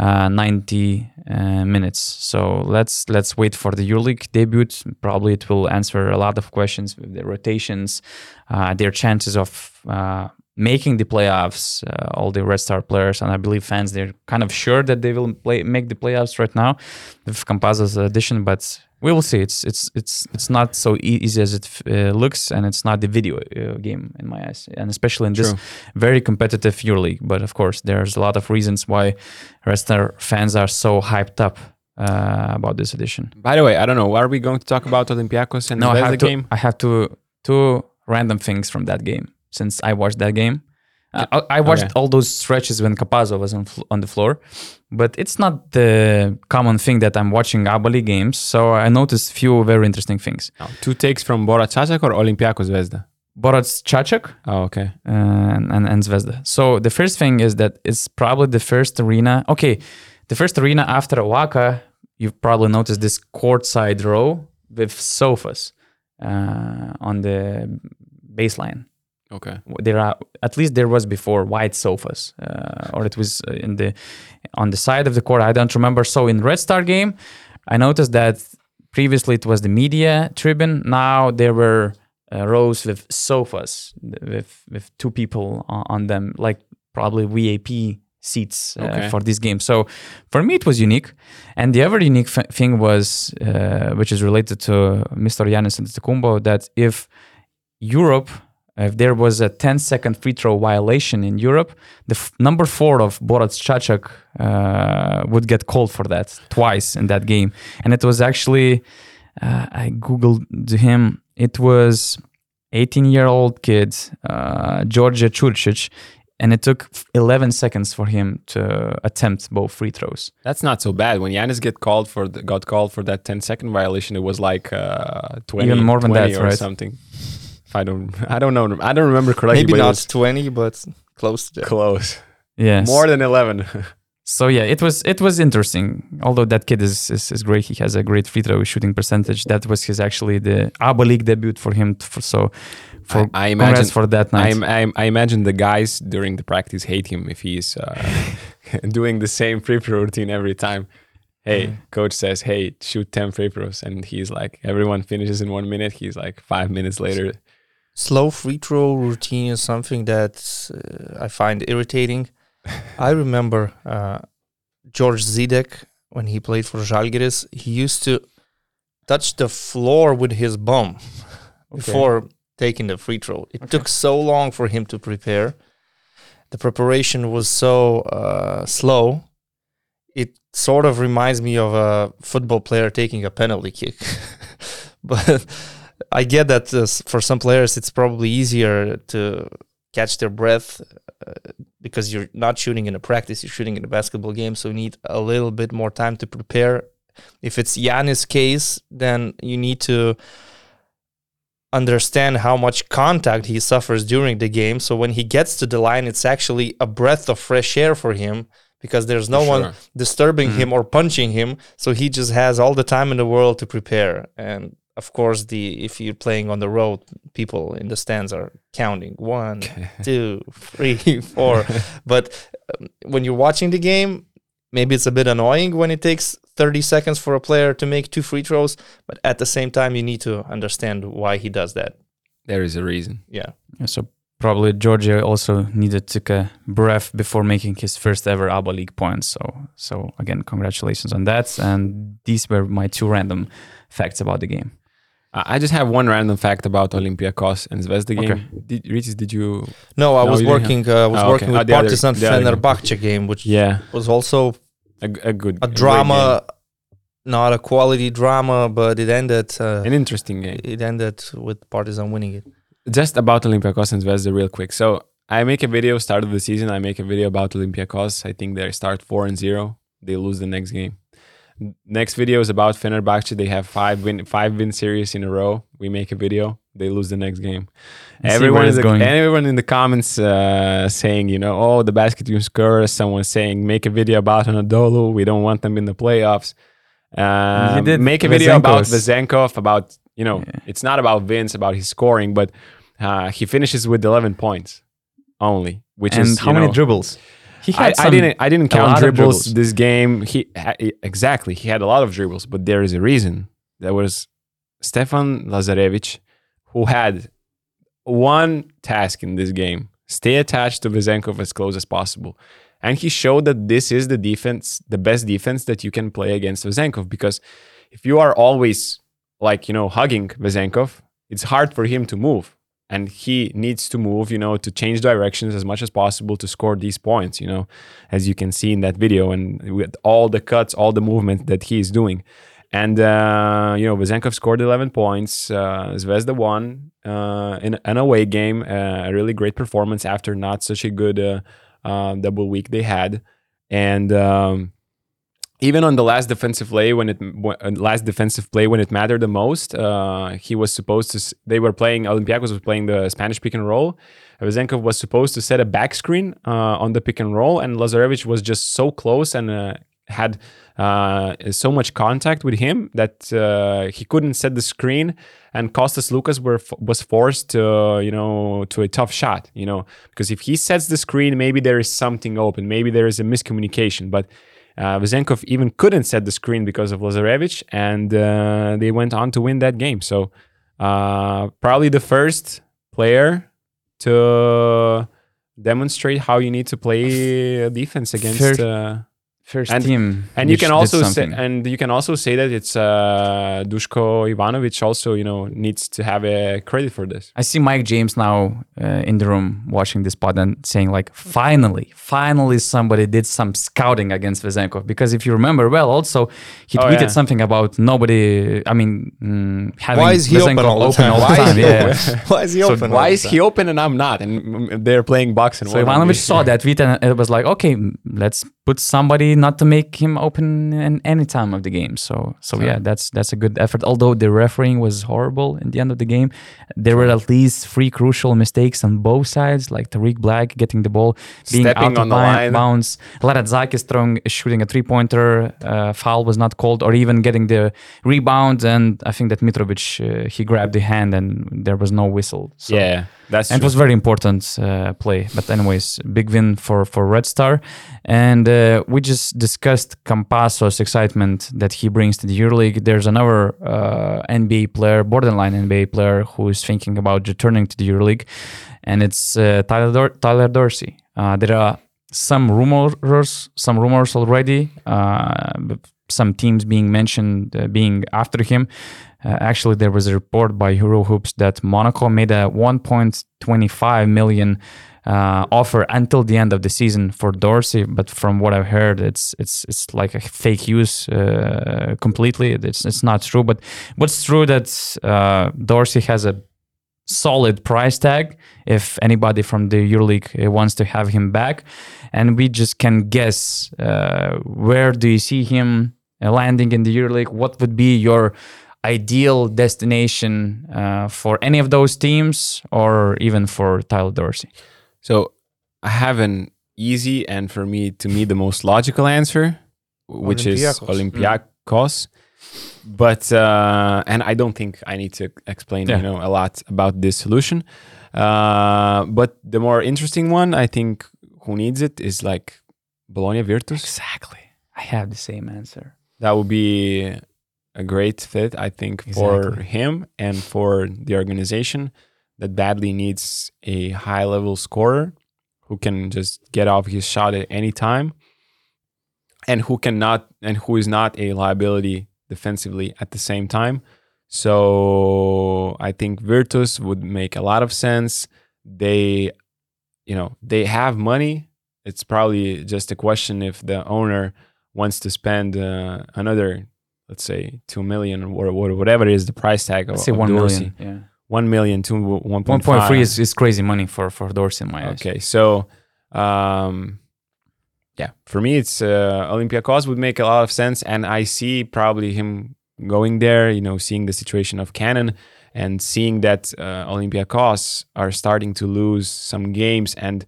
Uh, ninety uh, minutes. So let's let's wait for the EuroLeague debut. Probably it will answer a lot of questions with the rotations, uh, their chances of uh, making the playoffs. Uh, all the Red Star players and I believe fans, they're kind of sure that they will play make the playoffs right now with Campazzo's addition, but we will see. It's it's it's it's not so easy as it uh, looks, and it's not the video uh, game in my eyes, and especially in this True. very competitive EuroLeague. But of course, there's a lot of reasons why Red Star fans are so hyped up uh, about this edition. By the way, I don't know. Are we going to talk about Olympiacos and no, the to, game? I have to two random things from that game since I watched that game. I, I watched okay. all those stretches when Campazzo was on, fl- on the floor, but it's not the common thing that I'm watching ABA League games, so I noticed few very interesting things. Oh, two takes from Borac Čačak or Olympiakos Zvezda? Borac Čačak. Oh, okay. Uh, and, and, and Zvezda. So the first thing is that it's probably the first arena, okay, the first arena after Oaka you've probably noticed this courtside row with sofas uh, on the baseline. Okay. There are, at least there was before, white sofas, uh, or it was in the on the side of the court. I don't remember. So in Red Star game, I noticed that previously it was the media tribune. Now there were uh, rows with sofas with with two people on them, like probably V I P seats uh, okay. for this game. So for me, it was unique. And the other unique f- thing was, uh, which is related to Mister Giannis Antetokounmpo, that if Europe... If there was a ten-second free throw violation in Europe, the f- number four of Borac Čačak uh, would get called for that twice in that game. And it was actually, uh, I Googled him, it was eighteen-year-old kid, uh, George Čurčić, and it took eleven seconds for him to attempt both free throws. That's not so bad. When Giannis get called for the, got called for that ten-second violation, it was like uh, twenty, even more than twenty that, or right? something. I don't I don't know. I don't remember correctly. Maybe but not twenty, but close to that. Close. Yes. More than eleven. So yeah, it was it was interesting. Although that kid is, is is great. He has a great free throw shooting percentage. That was his actually the ABA League debut for him. For, so for I, I imagine for that night. I, I, I imagine the guys during the practice hate him if he's uh, doing the same free throw routine every time. Hey, mm-hmm. coach says, hey, shoot ten free throws, and he's like, everyone finishes in one minute. He's like five minutes later. Slow free throw routine is something that uh, I find irritating. I remember uh, George Zidek, when he played for Žalgiris, he used to touch the floor with his bum okay. before taking the free throw. It okay. took so long for him to prepare. The preparation was so uh, slow. It sort of reminds me of a football player taking a penalty kick. But... I get that uh, for some players it's probably easier to catch their breath uh, because you're not shooting in a practice, you're shooting in a basketball game, so you need a little bit more time to prepare. If it's Giannis' case, then you need to understand how much contact he suffers during the game, so when he gets to the line, it's actually a breath of fresh air for him because there's no sure. one disturbing mm-hmm. him or punching him, so he just has all the time in the world to prepare. And of course, the if you're playing on the road, people in the stands are counting one, two, three, four. But um, when you're watching the game, maybe it's a bit annoying when it takes thirty seconds for a player to make two free throws. But at the same time, you need to understand why he does that. There is a reason. Yeah. yeah so probably Georgia also needed to take a breath before making his first ever ABA League points. So, so again, congratulations on that. And these were my two random facts about the game. I just have one random fact about Olympiacos and Zvezda game. Okay. Did, Ritis, did you? No, I no, was working. Uh, I was oh, working okay. with oh, Partizan Fenerbahce game, which yeah. was also a, a good a drama, a not a quality drama, but it ended uh, an interesting game. It ended with Partizan winning it. Just about Olympiacos and Zvezda, real quick. So I make a video start of the season. I make a video about Olympiacos. I think they start four and zero. They lose the next game. Next video is about Fenerbahce. They have five win, five win series in a row. We make a video. They lose the next game. Everyone is going. Everyone in the comments uh, saying, you know, oh, the basket team's curse. Someone saying, make a video about Anadolu. We don't want them in the playoffs. Um, he did make a video Vezenkov. about Vezenkov. About you know, yeah. it's not about Vince, about his scoring, but uh, he finishes with eleven points only. Which and is how many know, dribbles? He had I, I didn't. I didn't count dribbles, dribbles this game. He exactly. He had a lot of dribbles, but there is a reason. There was Stefan Lazarević, who had one task in this game: stay attached to Vezenkov as close as possible, and he showed that this is the defense, the best defense that you can play against Vezenkov. Because if you are always like you know hugging Vezenkov, it's hard for him to move. And he needs to move, you know, to change directions as much as possible to score these points, you know, as you can see in that video and with all the cuts, all the movement that he is doing. And, uh, you know, Vezenkov scored eleven points. Uh, Zvezda won uh, in an away game, uh, a really great performance after not such a good uh, uh, double week they had. And um, even on the last defensive play when it w- last defensive play when it mattered the most, uh, he was supposed to. S- they were playing. Olympiacos was playing the Spanish pick and roll. Vezenkov was supposed to set a back screen uh, on the pick and roll, and Lazarević was just so close and uh, had uh, so much contact with him that uh, he couldn't set the screen, and Kostas Sloukas were was forced to uh, you know to a tough shot, you know, because if he sets the screen, maybe there is something open, maybe there is a miscommunication, but uh, Vezenkov even couldn't set the screen because of Lazarević, and uh, they went on to win that game. So uh, probably the first player to demonstrate how you need to play defense against first, uh, first and, team, and you can also say, and you can also say that it's uh, Duško Ivanović also, you know, needs to have a credit for this. I see Mike James now uh, in the room watching this pod and saying like, finally, finally somebody did some scouting against Vezenkov, because if you remember well, also he tweeted oh, yeah. something about nobody. I mean, mm, having why is he Vezenkov open all the time? All the time. Yeah. Why is he open? So why is he open and I'm not? And they're playing boxing. So Ivanović saw that tweet and it was like, okay, let's put somebody not to make him open in any time of the game. So, so yeah. yeah, that's that's a good effort. Although the refereeing was horrible in the end of the game, there were at least three crucial mistakes on both sides, like Tariq Black getting the ball, being stepping out of line, bounce, Laradzakis throwing, shooting a three-pointer, uh, foul was not called, or even getting the rebound. And I think that Mitrovic, uh, he grabbed the hand and there was no whistle. So. Yeah, that's and true. It was very important uh, play. But anyways, big win for, for Red Star. And uh, we just discussed Campazzo's excitement that he brings to the EuroLeague. There's another uh, N B A player, borderline N B A player, who is thinking about returning to the EuroLeague, and it's uh, Tyler Dor- Tyler Dorsey. Uh, there are some rumors, some rumors already, uh, some teams being mentioned uh, being after him. Uh, actually, there was a report by EuroHoops that Monaco made a one point two five million Uh, offer until the end of the season for Dorsey, but from what I've heard, it's it's it's like a fake news uh, completely. It's it's not true. But what's true that uh, Dorsey has a solid price tag if anybody from the EuroLeague wants to have him back, and we just can guess uh, where do you see him landing in the EuroLeague? What would be your ideal destination uh, for any of those teams, or even for Tyler Dorsey? So I have an easy and for me, to me, the most logical answer, which Olympiacos. is Olympiacos. Mm. But, uh, and I don't think I need to explain, yeah. you know, a lot about this solution. Uh, but the more interesting one, I think, who needs it is like Bologna Virtus. Exactly. I have the same answer. That would be a great fit, I think, exactly. for him and for the organization that badly needs a high-level scorer who can just get off his shot at any time, and who cannot and who is not a liability defensively at the same time. So I think Virtus would make a lot of sense. They, you know, they have money. It's probably just a question if the owner wants to spend uh, another, let's say, two million or whatever it is the price tag. Let's of, say of one Dorsey. Million. Yeah. one million to one point five one point three is, is crazy money for, for Dorsey in my eyes. Okay, so, um, yeah, for me, it's uh, Olympiacos would make a lot of sense, and I see probably him going there, you know, seeing the situation of Cannon and seeing that uh, Olympiacos are starting to lose some games, and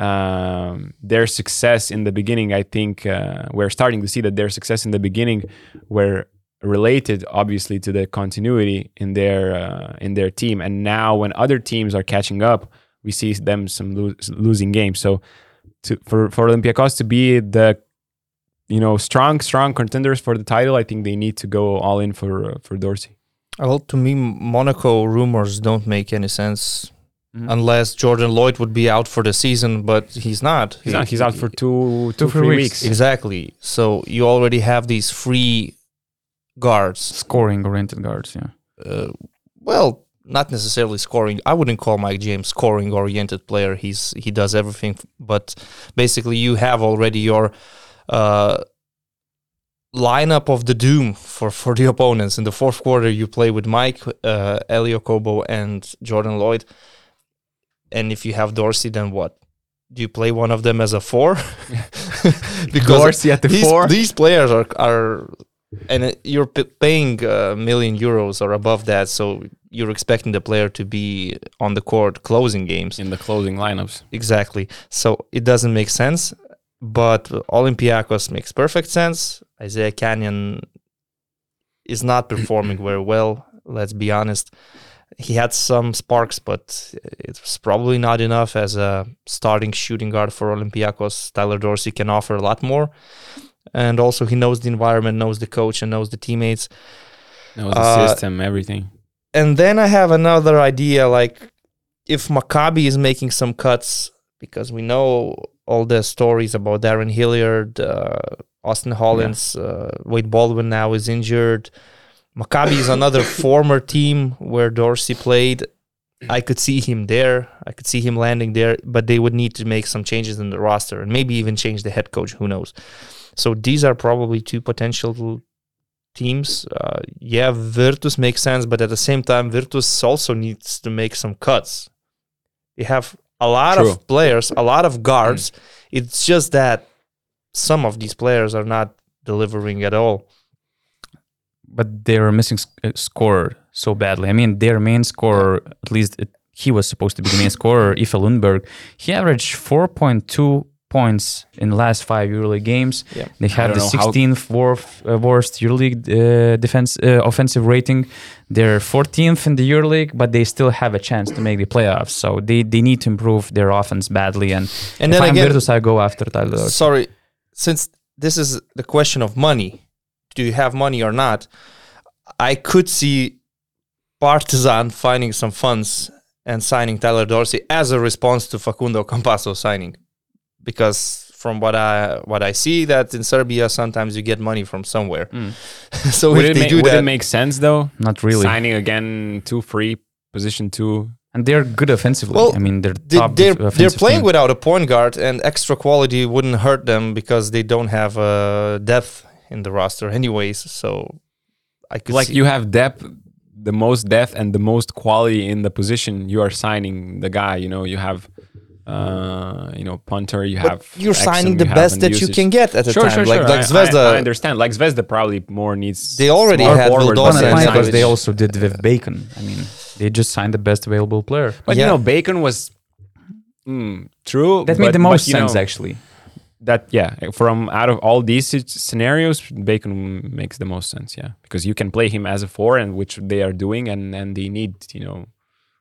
um, their success in the beginning, I think, uh, we're starting to see that their success in the beginning were related obviously to the continuity in their uh, in their team, and now when other teams are catching up, we see them some lo- losing games. So to, for for Olympiacos to be the you know strong strong contenders for the title, I think they need to go all in for uh, for Dorsey. Well, to me, Monaco rumors don't make any sense. Mm-hmm. Unless Jordan Lloyd would be out for the season, but he's not. He's he, not. He's out for two, two, two three, three weeks. weeks. Exactly. So you already have these free guards, scoring oriented guards. Yeah uh, well, not necessarily scoring. I wouldn't call Mike James scoring oriented player. He's he does everything, but basically you have already your uh lineup of the doom for for the opponents. In the fourth quarter you play with Mike, uh Elie Okobo and Jordan Lloyd, and if you have Dorsey, then what? Do you play one of them as a four? Because Dorsey at the these, four these players are are and you're p- paying a million euros or above that, so you're expecting the player to be on the court closing games. In the closing lineups. Exactly. So it doesn't make sense. But Olympiacos makes perfect sense. Isaiah Canyon is not performing very well, let's be honest. He had some sparks, but it's probably not enough as a starting shooting guard for Olympiacos. Tyler Dorsey can offer a lot more. And also he knows the environment, knows the coach, and knows the teammates. Knows the uh, system, everything. And then I have another idea, like if Maccabi is making some cuts, because we know all the stories about Darren Hilliard, uh, Austin Hollins, yeah. uh, Wade Baldwin now is injured. Maccabi is another former team where Dorsey played. I could see him there. I could see him landing there, but they would need to make some changes in the roster and maybe even change the head coach. Who knows? So these are probably two potential teams. Uh, yeah, Virtus makes sense, but at the same time, Virtus also needs to make some cuts. They have a lot True. of players, a lot of guards. Mm. It's just that some of these players are not delivering at all. But they were missing sc- scorer so badly. I mean, their main scorer, at least it, he was supposed to be the main scorer, Ife Lundberg, he averaged four point two points in the last five EuroLeague games. Yeah. They have the sixteenth how... worf, uh, worst EuroLeague uh, defense uh, offensive rating. They're fourteenth in the EuroLeague, but they still have a chance to make the playoffs. So they, they need to improve their offense badly. And, and if then I'm again, Virtus, I go after Tyler. Sorry, since this is the question of money, do you have money or not? I could see Partizan finding some funds and signing Tyler Dorsey as a response to Facundo Campazzo signing. Because from what I what I see, that in Serbia, sometimes you get money from somewhere. Mm. So would if it they ma- do would that... Would it make sense, though? Not really. Signing again two free, position two. And they're good offensively. Well, I mean, they're top they're, they're playing team. Without a point guard, and extra quality wouldn't hurt them because they don't have uh, depth in the roster anyways, so I could like see. You have depth, the most depth and the most quality in the position you are signing the guy, you know, you have uh, you know, punter, you but have you're Exum, signing the you best that usage. You can get at the sure, time. Sure, like sure. Like Zvezda. I, I understand. Like Zvezda probably more needs they already had Vildoza because they also did with Bacon. I mean, they just signed the best available player. But yeah. you know, Bacon was mm, true. That but, made the most but, sense know, actually. That yeah, from out of all these scenarios, Bacon makes the most sense, yeah, because you can play him as a four, and which they are doing, and and they need you know,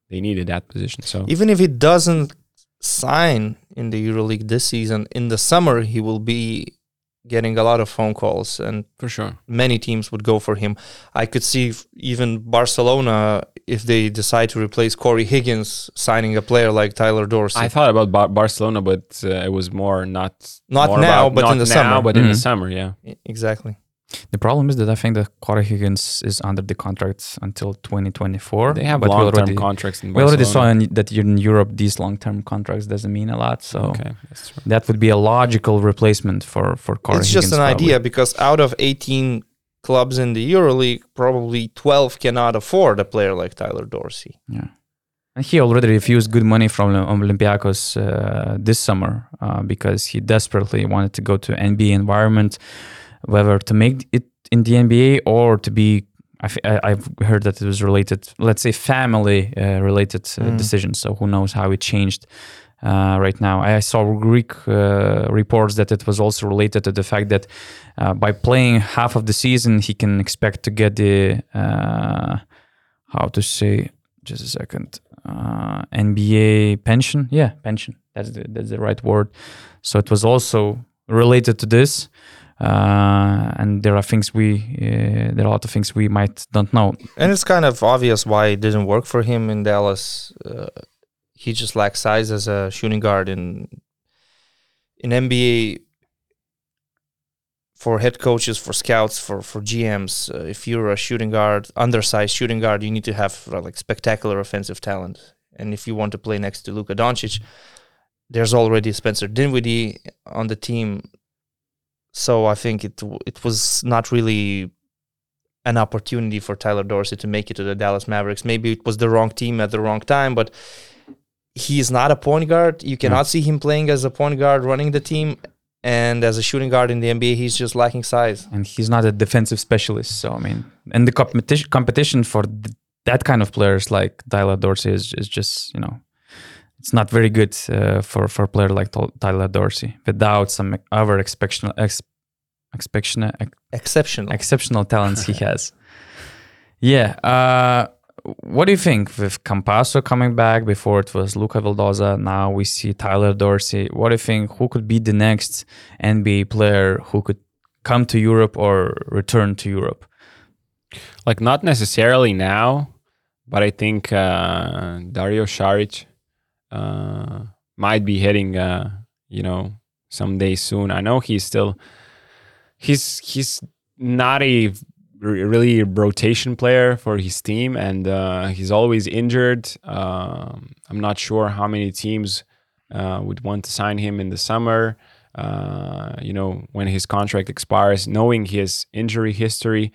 they needed that position. So even if he doesn't sign in the EuroLeague this season, in the summer he will be getting a lot of phone calls, and for sure many teams would go for him. I could see even Barcelona, if they decide to replace Corey Higgins, signing a player like Tyler Dorsey. I thought about ba- Barcelona, but uh, it was more not not more now, about, but not in the now, summer. But mm-hmm. in the summer, yeah, exactly. The problem is that I think that Corey Higgins is under the contract until twenty twenty-four. They have but long-term we already, contracts in Barcelona. We already saw in, that in Europe these long-term contracts doesn't mean a lot. So okay, that's true. That would be a logical replacement for, for Corey Higgins. It's just an probably. idea because out of eighteen clubs in the EuroLeague, probably twelve cannot afford a player like Tyler Dorsey. Yeah. And he already refused good money from Olympiacos uh, this summer uh, because he desperately wanted to go to N B A environment, whether to make it in the N B A or to be, I th- I've heard that it was related, let's say family uh, related uh, mm. decisions. So who knows how it changed uh, right now. I saw Greek uh, reports that it was also related to the fact that uh, by playing half of the season, he can expect to get the, uh, how to say, just a second, uh, N B A pension. Yeah, pension. That's the, that's the right word. So it was also related to this. Uh, and there are things we, uh, there are a lot of things we might don't know. And it's kind of obvious why it didn't work for him in Dallas. Uh, he just lacks size as a shooting guard. In in N B A, for head coaches, for scouts, for for G Ms, uh, if you're a shooting guard, undersized shooting guard, you need to have uh, like spectacular offensive talent. And if you want to play next to Luka Dončić, there's already Spencer Dinwiddie on the team. So I think it it was not really an opportunity for Tyler Dorsey to make it to the Dallas Mavericks. Maybe it was the wrong team at the wrong time, but he is not a point guard. You cannot mm. see him playing as a point guard running the team. And as a shooting guard in the N B A, he's just lacking size. And he's not a defensive specialist. So, I mean, and the competition competition for th- that kind of players like Tyler Dorsey is, is just, you know, it's not very good uh, for, for a player like Tyler Dorsey without some other exceptional ex, exceptional exceptional exceptional talents he has. Yeah. Uh, what do you think with Campazzo coming back? Before it was Luka Vildoza, now we see Tyler Dorsey. What do you think? Who could be the next N B A player who could come to Europe or return to Europe? Like, not necessarily now, but I think uh, Dario Saric uh, might be heading, uh, you know, someday soon. I know he's still, he's he's not a really rotation player for his team, and uh, he's always injured. Um, I'm not sure how many teams uh, would want to sign him in the summer. Uh, you know, when his contract expires, knowing his injury history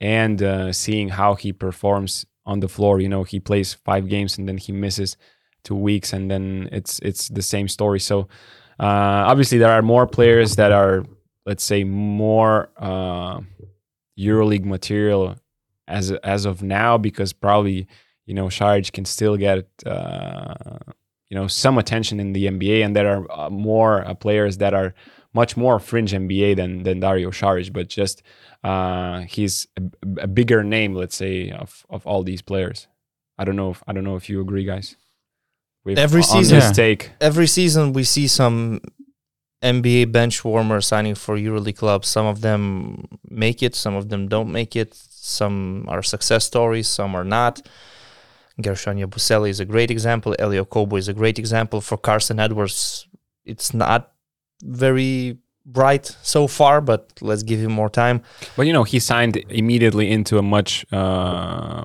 and uh, seeing how he performs on the floor. You know, he plays five games and then he misses two weeks and then it's it's the same story. So uh, obviously there are more players that are, let's say, more uh, EuroLeague material as as of now, because probably, you know, Saric can still get, uh, you know, some attention in the N B A, and there are uh, more uh, players that are much more fringe N B A than than Dario Saric, but just uh, he's a, a bigger name, let's say, of of all these players. I don't know if I don't know if you agree, guys. With every season, yeah. take. every season we see some N B A bench warmer signing for EuroLeague clubs. Some of them make it, some of them don't make it. Some are success stories, some are not. Gershon Yabusele is a great example. Elie Okobo is a great example. For Carson Edwards, it's not very bright so far, but let's give him more time. But, you know, he signed immediately into a much, uh,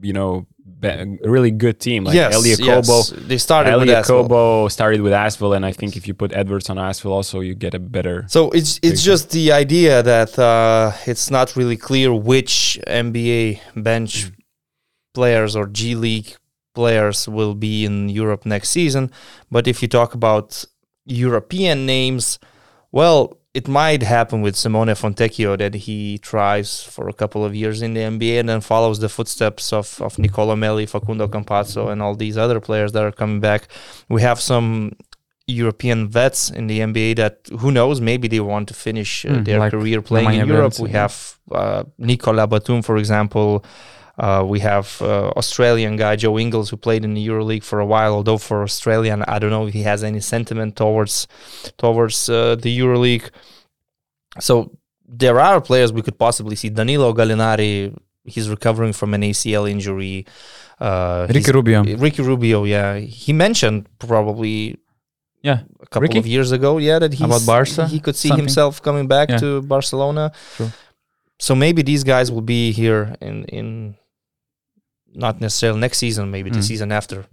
you know, be- really good team. Like yes, Elie Okobo, yes. They started Elie with Okobo Asvel. started with Asvel, and I think if you put Edwards on Asvel also, you get a better... So it's it's picture. just the idea that uh, it's not really clear which N B A bench mm. players or G League players will be in Europe next season. But if you talk about European names, well, it might happen with Simone Fontecchio, that he tries for a couple of years in the N B A and then follows the footsteps of, of Nicola Melli, Facundo Campazzo, and all these other players that are coming back. We have some European vets in the N B A that, who knows, maybe they want to finish uh, mm, their like career playing Miami in Europe. Events, we yeah. have uh, Nicola Batum, for example. Uh, we have uh, Australian guy Joe Ingles, who played in the EuroLeague for a while, although for Australian, I don't know if he has any sentiment towards towards uh, the EuroLeague. So there are players we could possibly see. Danilo Gallinari, he's recovering from an A C L injury. Uh, Ricky Rubio. Ricky Rubio, yeah. He mentioned probably yeah. a couple Ricky? of years ago yeah, that he's, About Barca? he could see Something. himself coming back yeah. to Barcelona. True. So maybe these guys will be here in... in not necessarily next season, maybe mm. the season after.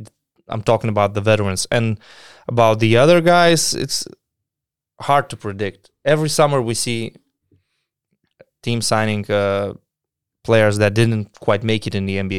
I'm talking about the veterans. And about the other guys, it's hard to predict. Every summer we see teams signing uh, players that didn't quite make it in the N B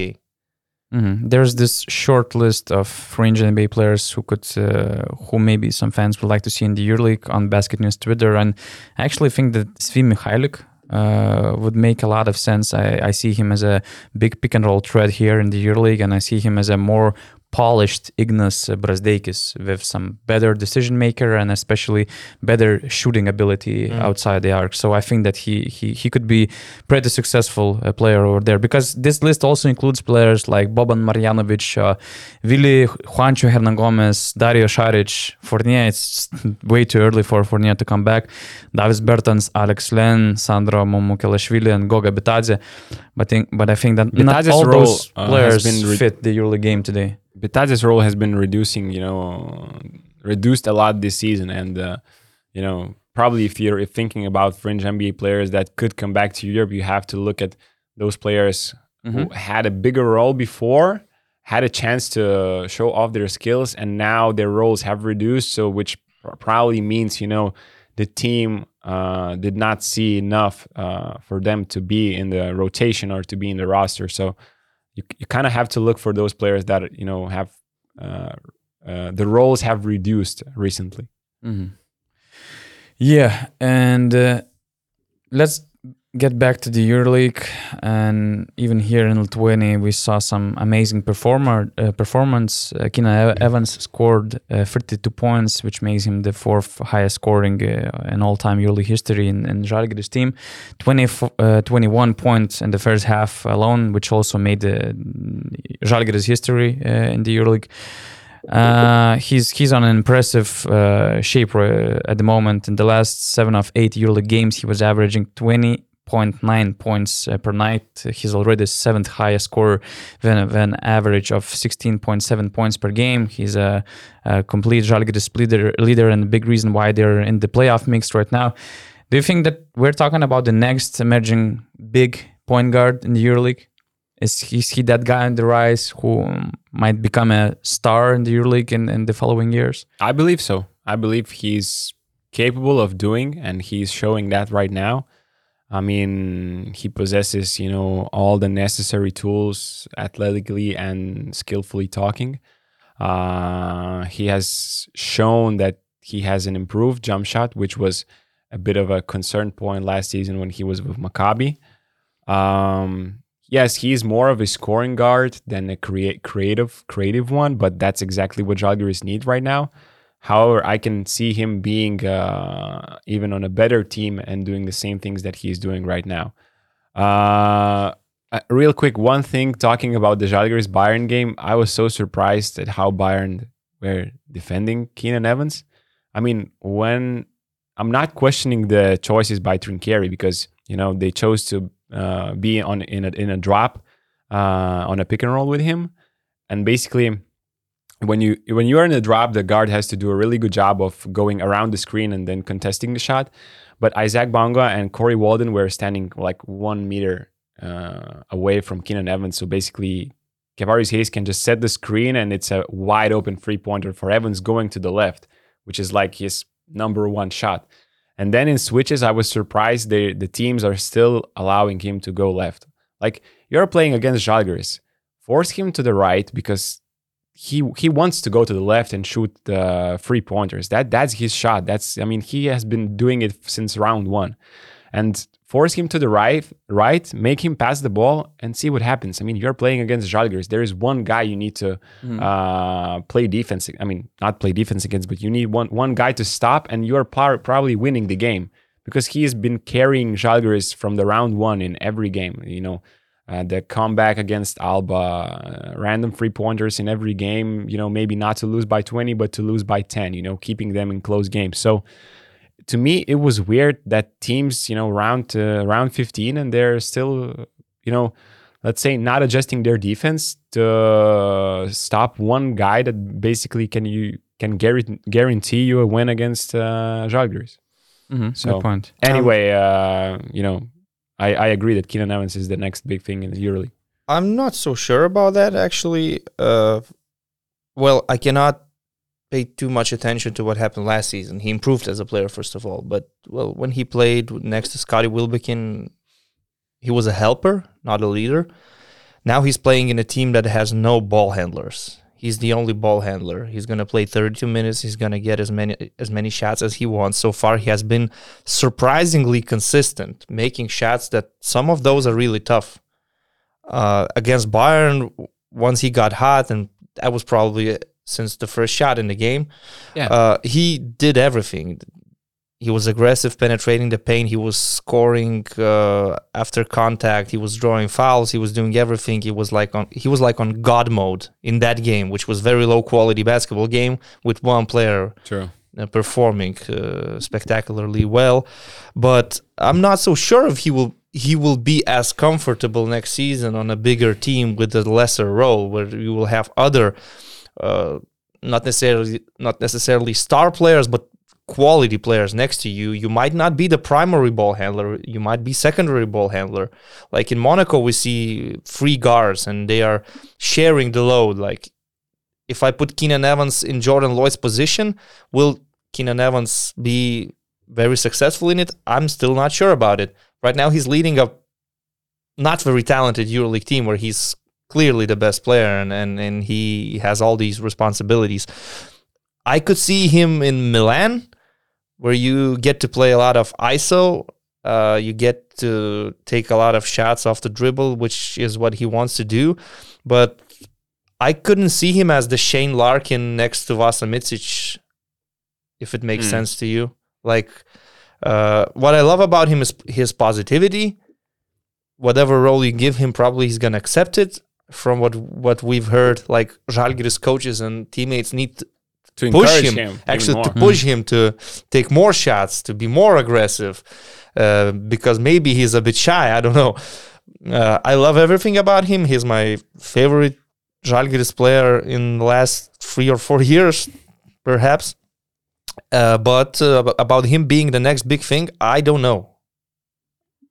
A. Mm-hmm. There's this short list of fringe N B A players who could, uh, who maybe some fans would like to see in the EuroLeague on Basket News Twitter. And I actually think that Svi Mihajluk Uh, would make a lot of sense. I, I see him as a big pick and roll threat here in the EuroLeague, and I see him as a more polished Ignas Brazdeikis with some better decision maker and especially better shooting ability mm. outside the arc. So I think that he he he could be pretty successful uh, player over there, because this list also includes players like Boban Marjanovic, uh, Vili, Juancho Hernan-Gomez, Dario Saric, Fournier. It's way too early for Fournier to come back. Davis Bertans, Alex Len, Sandro Mamukelashvili, and Goga Bitadze. But think, but I think that Bitadze's not all role, those players uh, has been re- fit the EuroLeague game today. Bitadze's role has been reducing, you know, reduced a lot this season. And, uh, you know, probably if you're thinking about fringe N B A players that could come back to Europe, you have to look at those players mm-hmm. who had a bigger role before, had a chance to show off their skills, and now their roles have reduced. So, which probably means, you know, the team uh, did not see enough uh, for them to be in the rotation or to be in the roster. So, You, you kind of have to look for those players that, you know, have uh, uh, the roles have reduced recently. Mm-hmm. Yeah, and uh, let's get back to the EuroLeague, and even here in Lithuania we saw some amazing performer uh, performance. Uh, Kina Evans scored uh, thirty-two points, which makes him the fourth highest scoring uh, in all-time EuroLeague history in, in Žalgiris team. twenty, uh, twenty-one points in the first half alone, which also made the Žalgiris history uh, in the EuroLeague. Uh, he's he's on an impressive uh, shape uh, at the moment. In the last seven of eight EuroLeague games, he was averaging twenty point nine points uh, per night. He's already seventh highest scorer with an average of sixteen point seven points per game. He's a, a complete Žalgiris leader, leader and a big reason why they're in the playoff mix right now. Do you think that we're talking about the next emerging big point guard in the EuroLeague? Is he, is he that guy on the rise who might become a star in the EuroLeague in, in the following years? I believe so. I believe he's capable of doing, and he's showing that right now. I mean, he possesses, you know, all the necessary tools athletically and skillfully talking. Uh, he has shown that he has an improved jump shot, which was a bit of a concern point last season when he was with Maccabi. Um... Yes, he's more of a scoring guard than a create, creative creative one, but that's exactly what Žalgiris need right now. However, I can see him being uh, even on a better team and doing the same things that he's doing right now. Uh, real quick, one thing, talking about the Žalgiris-Bayern game, I was so surprised at how Bayern were defending Keenan Evans. I mean, when I'm not questioning the choices by Trinchieri because, you know, they chose to Uh, be on in a in a drop uh, on a pick and roll with him, and basically when you when you are in a drop, the guard has to do a really good job of going around the screen and then contesting the shot. But Isaac Bonga and Corey Walden were standing like one meter uh, away from Keenan Evans, so basically Kevarius Hayes can just set the screen, and it's a wide open three pointer for Evans going to the left, which is like his number one shot. And then in switches, I was surprised they, the teams are still allowing him to go left. Like, you're playing against Žalgiris. Force him to the right because he he wants to go to the left and shoot the three-pointers. That That's his shot. That's I mean, he has been doing it since round one. And force him to the right, right, make him pass the ball and see what happens. I mean, you're playing against Žalgiris. There is one guy you need to mm. uh, play defense. I mean, not play defense against, but you need one one guy to stop, and you're par- probably winning the game because he has been carrying Žalgiris from the round one in every game. You know, uh, the comeback against Alba, uh, random three-pointers in every game, you know, maybe not to lose by twenty, but to lose by ten, you know, keeping them in close games. So, to me, it was weird that teams, you know, round to round fifteen, and they're still, you know, let's say not adjusting their defense to stop one guy that basically can you can guarantee you a win against uh, Žalgiris. Mm-hmm, so, good point. Anyway, um, uh, you know, I, I agree that Keenan Evans is the next big thing in the EuroLeague. I'm not so sure about that, actually. Uh, well, I cannot pay too much attention to what happened last season. He improved as a player, first of all. But, well, when he played next to Scottie Wilbekin, he was a helper, not a leader. Now he's playing in a team that has no ball handlers. He's the only ball handler. He's going to play thirty-two minutes. He's going to get as many as many shots as he wants. So far, he has been surprisingly consistent, making shots that some of those are really tough. Uh, against Bayern, once he got hot, and that was probably since the first shot in the game, yeah. uh, he did everything. He was aggressive, penetrating the paint. He was scoring uh, after contact. He was drawing fouls. He was doing everything. He was like on he was like on God mode in that game, which was very low quality basketball game with one player True. Uh, performing uh, spectacularly well. But I'm not so sure if he will. He will be as comfortable next season on a bigger team with a lesser role, where you will have other. Uh, not necessarily not necessarily star players, but quality players next to you. You might not be the primary ball handler. You might be secondary ball handler. Like in Monaco, we see three guards, and they are sharing the load. Like, if I put Keenan Evans in Jordan Lloyd's position, will Keenan Evans be very successful in it? I'm still not sure about it. Right now, he's leading a not very talented EuroLeague team where he's clearly the best player, and, and, and he has all these responsibilities. I could see him in Milan, where you get to play a lot of I S O Uh, you get to take a lot of shots off the dribble, which is what he wants to do. But I couldn't see him as the Shane Larkin next to Vasa Micic, if it makes mm. sense to you. Like, uh, what I love about him is his positivity. Whatever role you give him, probably he's going to accept it. From what, what we've heard, like, Žalgiris coaches and teammates need to, to push him, him actually to push mm. him to take more shots, to be more aggressive, uh, because maybe he's a bit shy. I don't know. Uh, I love everything about him. He's my favorite Žalgiris player in the last three or four years, perhaps. Uh, but uh, about him being the next big thing, I don't know.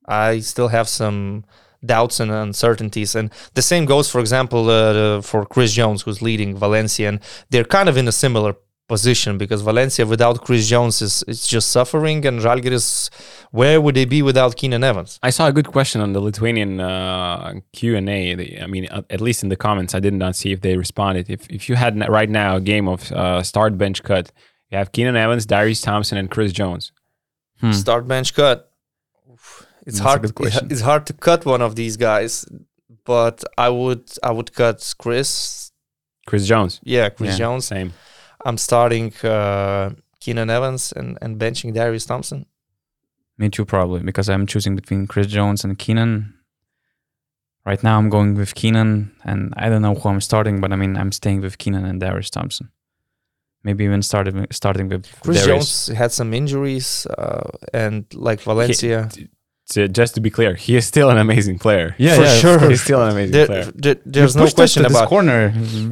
I still have some doubts and uncertainties. And the same goes, for example, uh, for Chris Jones, who's leading Valencia. And they're kind of in a similar position, because Valencia without Chris Jones is it's just suffering, and Žalgiris, where would they be without Keenan Evans? I saw a good question on the Lithuanian uh, Q and A. I mean, at least in the comments, I did not see if they responded. If if you had right now a game of uh, start, bench, cut, you have Keenan Evans, Darius Thompson, and Chris Jones. Hmm. Start, bench, cut. It's That's hard. To, it's hard to cut one of these guys, but I would. I would cut Chris. Chris Jones. Yeah, Chris yeah, Jones. Same. I'm starting uh, Keenan Evans and, and benching Darius Thompson. Me too, probably, because I'm choosing between Chris Jones and Keenan. Right now, I'm going with Keenan, and I don't know who I'm starting, but I mean, I'm staying with Keenan and Darius Thompson. Maybe even started starting with Chris Darius. Jones had some injuries, uh, and like Valencia. He, So just to be clear, he is still an amazing player. Yeah, for yeah, sure. He's still an amazing there, player. There, there's no question about this corner,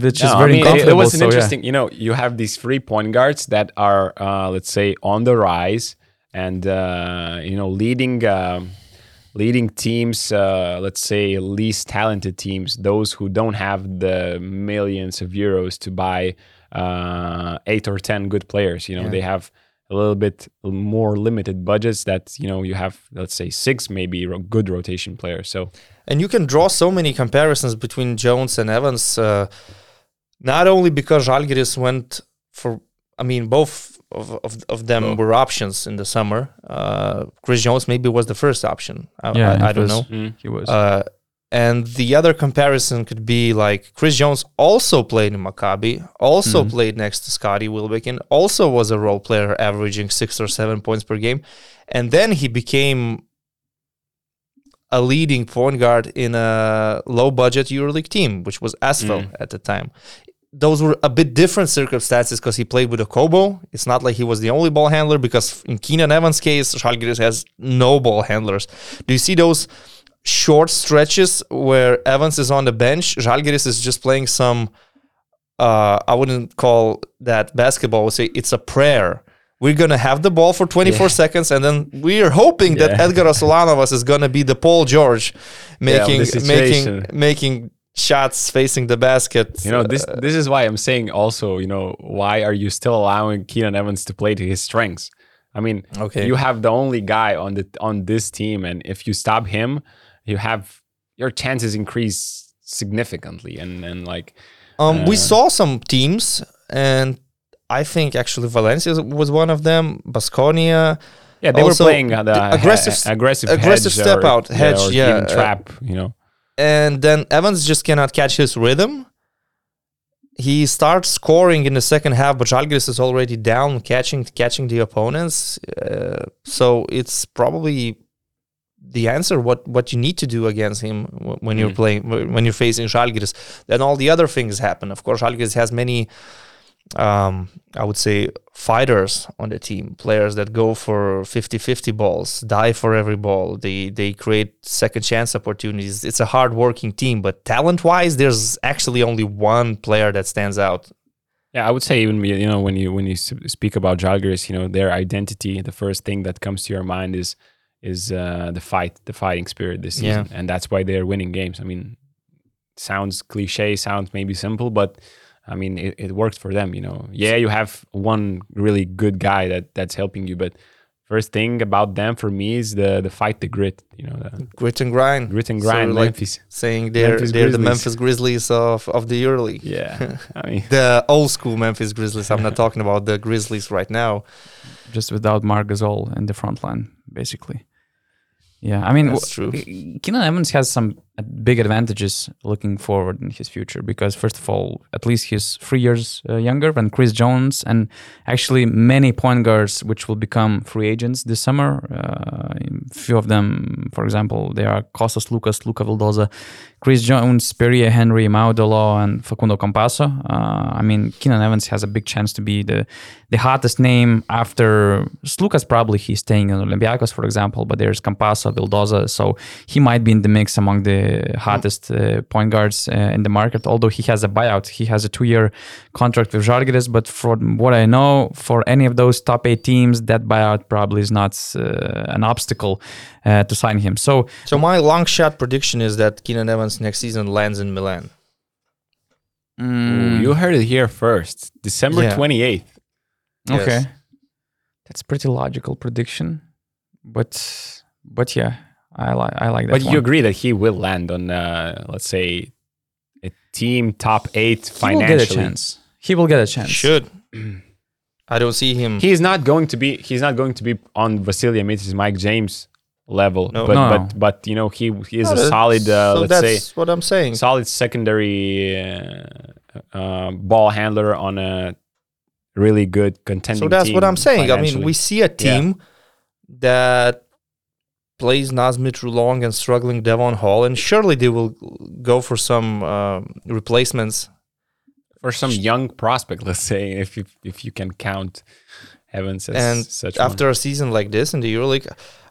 which no, is very I mean, comfortable. It, it was an so interesting, yeah. you know, you have these three point guards that are, uh, let's say, on the rise and, uh, you know, leading um, leading teams, uh, let's say, least talented teams, those who don't have the millions of euros to buy uh, eight or ten good players. You know, yeah. they have a little bit more limited budgets that, you know, you have, let's say, six maybe ro- good rotation players. So, and you can draw so many comparisons between Jones and Evans, uh, not only because Žalgiris went for, I mean, both of, of, of them oh. were options in the summer. Uh, Chris Jones maybe was the first option. I, yeah, I, I don't know. Mm, he was. Uh, and the other comparison could be like Chris Jones also played in Maccabi, also mm-hmm. played next to Scottie Wilbekin, also was a role player averaging six or seven points per game. And then he became a leading point guard in a low-budget EuroLeague team, which was A S F L mm. at the time. Those were a bit different circumstances because he played with Okobo. It's not like he was the only ball handler, because in Keenan Evans' case, Žalgiris has no ball handlers. Do you see those short stretches where Evans is on the bench, Žalgiris is just playing some, uh, I wouldn't call that basketball, I would say it's a prayer. We're going to have the ball for twenty-four yeah. seconds, and then we're hoping yeah. that Edgaras Ulanovas is going to be the Paul George, making yeah, making making shots facing the basket. You know, this uh, this is why I'm saying also, you know, why are you still allowing Keenan Evans to play to his strengths? I mean, okay. you have the only guy on the on this team, and if you stop him, you have your chances increase significantly, and and like um, uh, we saw some teams, and I think actually Valencia was one of them. Basconia, yeah, they were playing the, the aggressive, he, aggressive, aggressive step or, out hedge, yeah, or yeah even uh, trap, you know. And then Evans just cannot catch his rhythm. He starts scoring in the second half, but Žalgiris is already down, catching catching the opponents. Uh, so it's probably the answer what what you need to do against him when you're mm. playing when you're facing Žalgiris. Then all the other things happen. Of course, Žalgiris has many um I would say fighters on the team, players that go for fifty-fifty balls, die for every ball, they they create second chance opportunities. It's a hard working team, but talent wise there's actually only one player that stands out. Yeah, I would say, even, you know, when you when you speak about Žalgiris, you know, their identity, the first thing that comes to your mind is is uh, the fight, the fighting spirit this season. Yeah. And that's why they're winning games. I mean, sounds cliche, sounds maybe simple, but I mean, it, it worked for them, you know. Yeah, you have one really good guy that, that's helping you, but first thing about them for me is the the fight, the grit, you know. The grit and grind. Grit and grind, so Memphis. Like saying they're, Memphis they're the Memphis Grizzlies of, of the EuroLeague. Yeah. I mean. The old school Memphis Grizzlies. I'm not talking about the Grizzlies right now. Just without Marc Gasol in the front line, basically. Yeah, I mean, that's true. Keenan Evans has some big advantages looking forward in his future because, first of all, at least he's three years uh, younger than Chris Jones, and actually many point guards which will become free agents this summer. Uh, few of them, for example, they are Kostas Sloukas, Luka Vildoza, Chris Jones, Perrier Henry, Maudolo, and Facundo Campazzo. Uh, I mean, Keenan Evans has a big chance to be the the hottest name after Sloukas. Probably he's staying in Olympiacos, for example, but there's Campazzo, Vildoza, so he might be in the mix among the hottest uh, point guards uh, in the market, although he has a buyout. He has a two-year contract with Žalgiris, but from what I know, for any of those top eight teams, that buyout probably is not uh, an obstacle uh, to sign him. So so my long shot prediction is that Keenan Evans next season lands in Milan. Mm. Ooh, you heard it here first. December yeah. twenty-eighth. Okay. Yes. That's a pretty logical prediction, but... But yeah, I like I like that. But one. You agree that he will land on, uh, let's say, a team top eight financially. He will get a chance. He will get a chance. Should. I don't see him. He's not going to be. He's not going to be on Vasilije Micić, Mike James level. No, but, no. but but you know he he is no, a solid. Uh, so let's that's say, what I'm saying. Solid secondary uh, uh, ball handler on a really good contending. So that's team what I'm saying. I mean, we see a team yeah. that. plays Naz Mitrou-Long and struggling Devon Hall, and surely they will go for some uh, replacements. Or some young prospect, let's say, if you, if you can count Evans as and such. And after one. a season like this in the EuroLeague,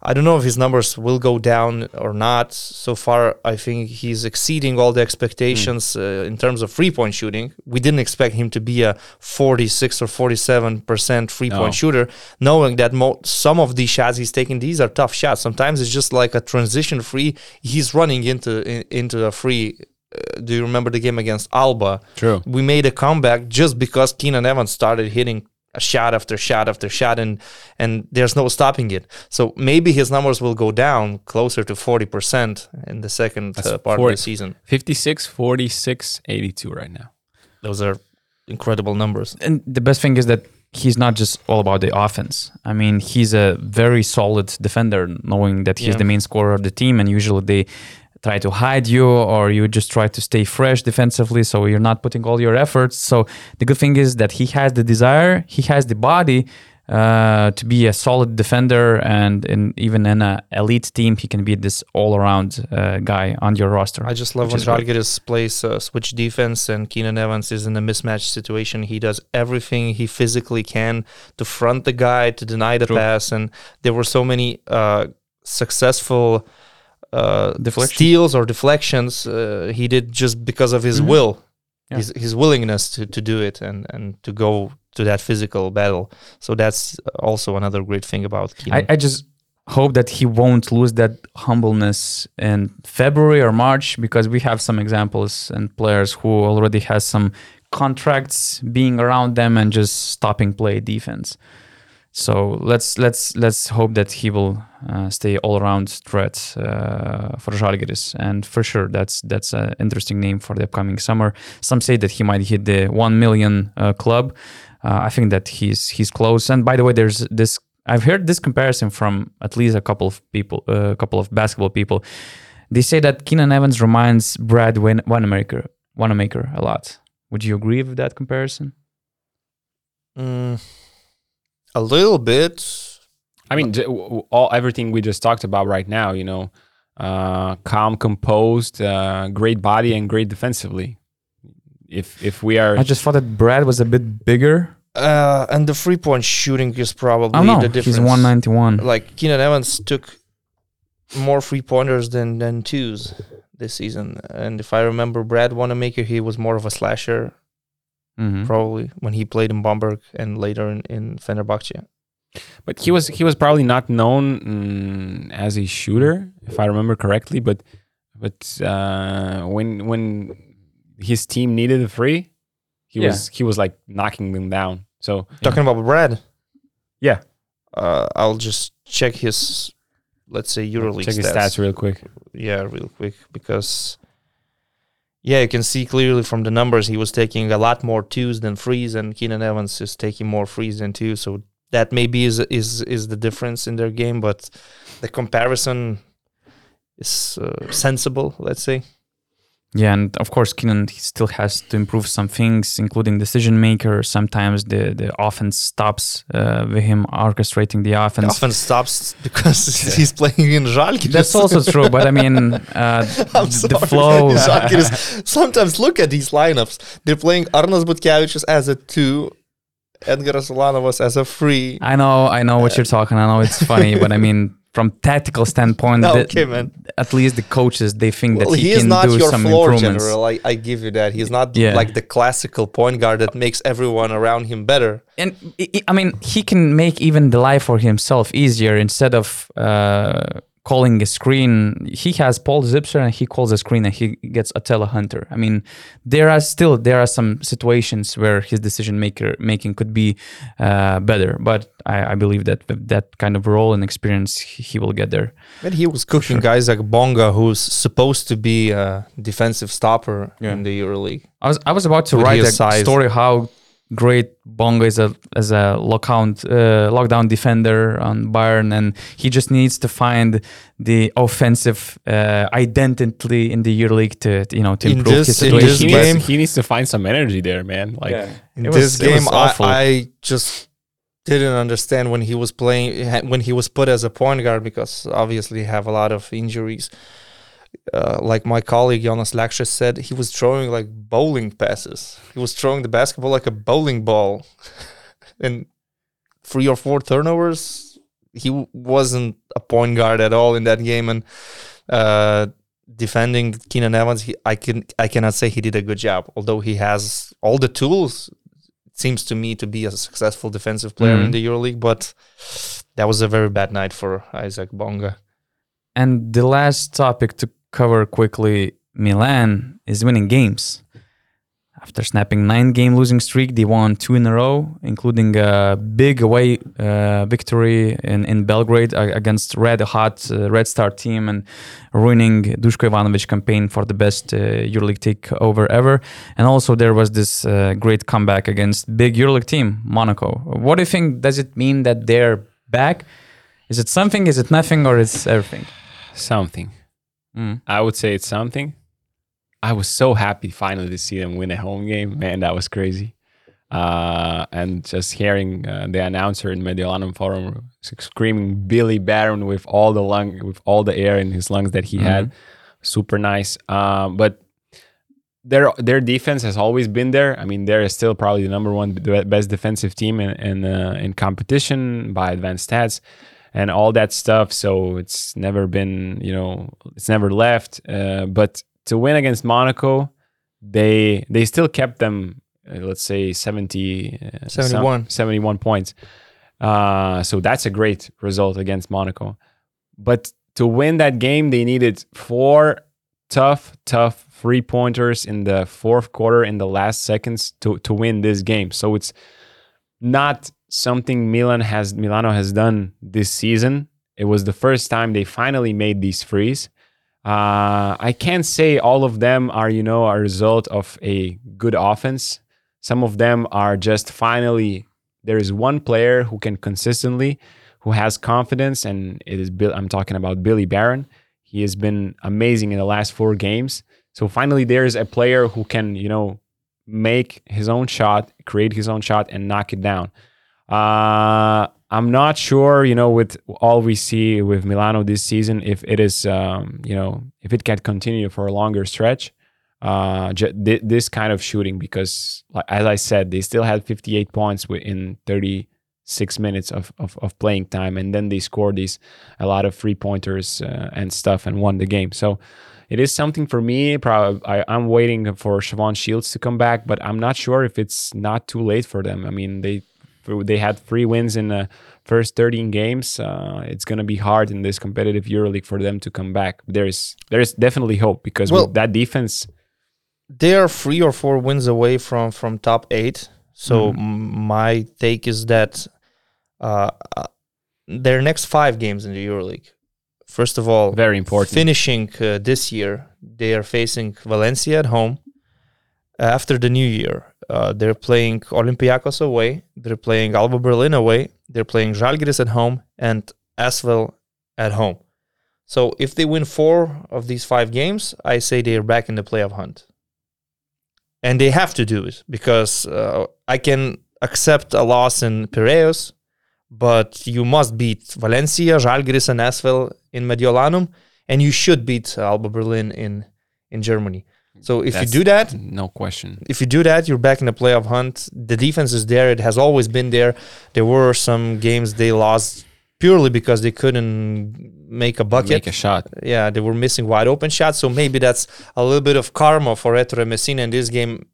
I don't know if his numbers will go down or not. So far, I think he's exceeding all the expectations mm. uh, in terms of three-point shooting. We didn't expect him to be a forty-six or forty-seven percent three-point no. shooter, knowing that mo- some of these shots he's taking, these are tough shots. Sometimes it's just like a transition free. He's running into in, into a free. Uh, do you remember the game against Alba? True. We made a comeback just because Keenan Evans started hitting a shot after shot after shot, and and there's no stopping it. So maybe his numbers will go down closer to forty percent in the second uh, part forty. Of the season. fifty-six, forty-six, eighty-two right now. Those are incredible numbers. And the best thing is that he's not just all about the offense. I mean, he's a very solid defender, knowing that he's yeah. the main scorer of the team, and usually they try to hide you, or you just try to stay fresh defensively, so you're not putting all your efforts. So the good thing is that he has the desire, he has the body uh, to be a solid defender, and in, even in an elite team, he can be this all-around uh, guy on your roster. I just love when Žalgiris plays uh, switch defense, and Keenan Evans is in a mismatch situation. He does everything he physically can to front the guy, to deny the True. pass, and there were so many uh, successful... Uh, steals or deflections uh, he did just because of his mm-hmm. will, yeah. his his willingness to, to do it and, and to go to that physical battle. So that's also another great thing about Keenan. I, I just hope that he won't lose that humbleness in February or March, because we have some examples and players who already has some contracts being around them and just stopping play defense. So let's let's let's hope that he will uh, stay all-around threat uh, for Žalgiris, and for sure that's that's an interesting name for the upcoming summer. Some say that he might hit the one million uh, club. Uh, I think that he's he's close. And by the way, there's this. I've heard this comparison from at least a couple of people, a uh, couple of basketball people. They say that Keenan Evans reminds Brad Wanamaker Wanamaker a lot. Would you agree with that comparison? Mm. A little bit. I mean, all everything we just talked about right now, you know, uh, calm, composed, uh, great body, and great defensively. If if we are, I just thought that Brad was a bit bigger. Uh, and the three point shooting is probably oh, no. the difference. He's one ninety-one. Like Keenan Evans took more three pointers than than twos this season, and if I remember, Brad Wanamaker, he was more of a slasher. Mm-hmm. Probably when he played in Bamberg and later in, in Fenerbahce. But he was he was probably not known mm, as a shooter, if I remember correctly. But but uh, when when his team needed a three, he yeah. was he was like knocking them down. So talking yeah. about Brad, yeah, uh, I'll just check his let's say EuroLeague check stats. his stats real quick. Yeah, real quick because. Yeah, you can see clearly from the numbers he was taking a lot more twos than threes, and Keenan Evans is taking more threes than twos. So that maybe is is is the difference in their game, but the comparison is uh, sensible, let's say. Yeah, and of course, Keenan still has to improve some things, including decision maker. Sometimes the, the offense stops uh, with him orchestrating the offense. The offense stops because yeah. he's playing in Žalgiris. That's also true, but I mean, uh, I'm sorry, the flow. Žalgiris. Sometimes look at these lineups. They're playing Arnas Butkevičius as a two, Edgaras Ulanovas as a three. I know, I know what uh, you're talking. I know it's funny, but I mean, from tactical standpoint, no, okay, man. At least the coaches, they think well, that he, he can do some improvements. He is not your floor general, I, I give you that. He's not yeah. like the classical point guard that makes everyone around him better. And, I mean, he can make even the life for himself easier. Instead of uh, calling a screen, he has Paul Zipser and he calls a screen and he gets Otello Hunter. I mean, there are still, there are some situations where his decision maker making could be uh, better, but I, I believe that with that kind of role and experience, he, he will get there. But he was cooking sure. guys like Bonga, who's supposed to be a defensive stopper yeah. in the EuroLeague. I was I was about to with write a size. story how great Bonga is a, as a lockout, uh, lockdown defender on Bayern, and he just needs to find the offensive uh, identity in the EuroLeague to, to you know to in improve this, his situation. In this he, game, needs, he needs to find some energy there, man. Like yeah. in was, this game, I, I just. didn't understand when he was playing, when he was put as a point guard, because obviously he have a lot of injuries. Uh, like my colleague Jonas Laksha said, he was throwing like bowling passes. He was throwing the basketball like a bowling ball, and three or four turnovers. He w- wasn't a point guard at all in that game. And uh, defending Keenan Evans, he, I can I cannot say he did a good job, although he has all the tools. Seems to me to be a successful defensive player mm. in the EuroLeague, but that was a very bad night for Isaac Bonga. And the last topic to cover quickly, Milan is winning games. After snapping nine-game losing streak, they won two in a row, including a big away uh, victory in, in Belgrade against red-hot uh, Red Star team and ruining Duško Ivanović campaign for the best uh, EuroLeague takeover ever. And also there was this uh, great comeback against big EuroLeague team, Monaco. What do you think? Does it mean that they're back? Is it something? Is it nothing? Or is everything? Something. Mm. I would say it's something. I was so happy finally to see them win a home game. Man, that was crazy. Uh, and just hearing uh, the announcer in Mediolanum Forum screaming Billy Barron with all the lung, with all the air in his lungs that he mm-hmm. had, super nice. Um, but their their defense has always been there. I mean, they're still probably the number one the best defensive team in in, uh, in competition by advanced stats and all that stuff. So it's never been, you know, it's never left. Uh, but to win against Monaco, they they still kept them, uh, let's say, seventy, uh, seventy-one. Some, seventy-one points. Uh, so that's a great result against Monaco. But to win that game, they needed four tough, tough three-pointers in the fourth quarter, in the last seconds to, to win this game. So it's not something Milan has Milano has done this season. It was the first time they finally made these threes. Uh, I can't say all of them are, you know, a result of a good offense. Some of them are just finally, there is one player who can consistently, who has confidence, and it is Bill, I'm talking about Billy Barron. He has been amazing in the last four games. So finally there is a player who can, you know, make his own shot, create his own shot and knock it down. Uh, I'm not sure, you know, with all we see with Milano this season, if it is, um, you know, if it can continue for a longer stretch, uh, j- th- this kind of shooting, because as I said, they still had fifty-eight points within thirty-six minutes of, of, of playing time. And then they scored these, a lot of three pointers uh, and stuff and won the game. So it is something for me. Probably I, I'm waiting for Siobhan Shields to come back, but I'm not sure if it's not too late for them. I mean, they... They had three wins in the first thirteen games. Uh, it's going to be hard in this competitive EuroLeague for them to come back. There is there is definitely hope because well, with that defense... They are three or four wins away from, from top eight. So mm-hmm. my take is that uh, their next five games in the EuroLeague, first of all, very important. Finishing uh, this year, they are facing Valencia at home after the new year. Uh, they're playing Olympiacos away, they're playing Alba Berlin away, they're playing Žalgiris at home, and Asvel at home. So if they win four of these five games, I say they are back in the playoff hunt. And they have to do it, because uh, I can accept a loss in Piraeus, but you must beat Valencia, Žalgiris and Asvel in Mediolanum, and you should beat Alba Berlin in, in Germany. So if That's you do that... No question. If you do that, you're back in the playoff hunt. The defense is there. It has always been there. There were some games they lost purely because they couldn't make a bucket. Make a shot. Yeah, they were missing wide open shots. So maybe that's a little bit of karma for Ettore Messina in this game.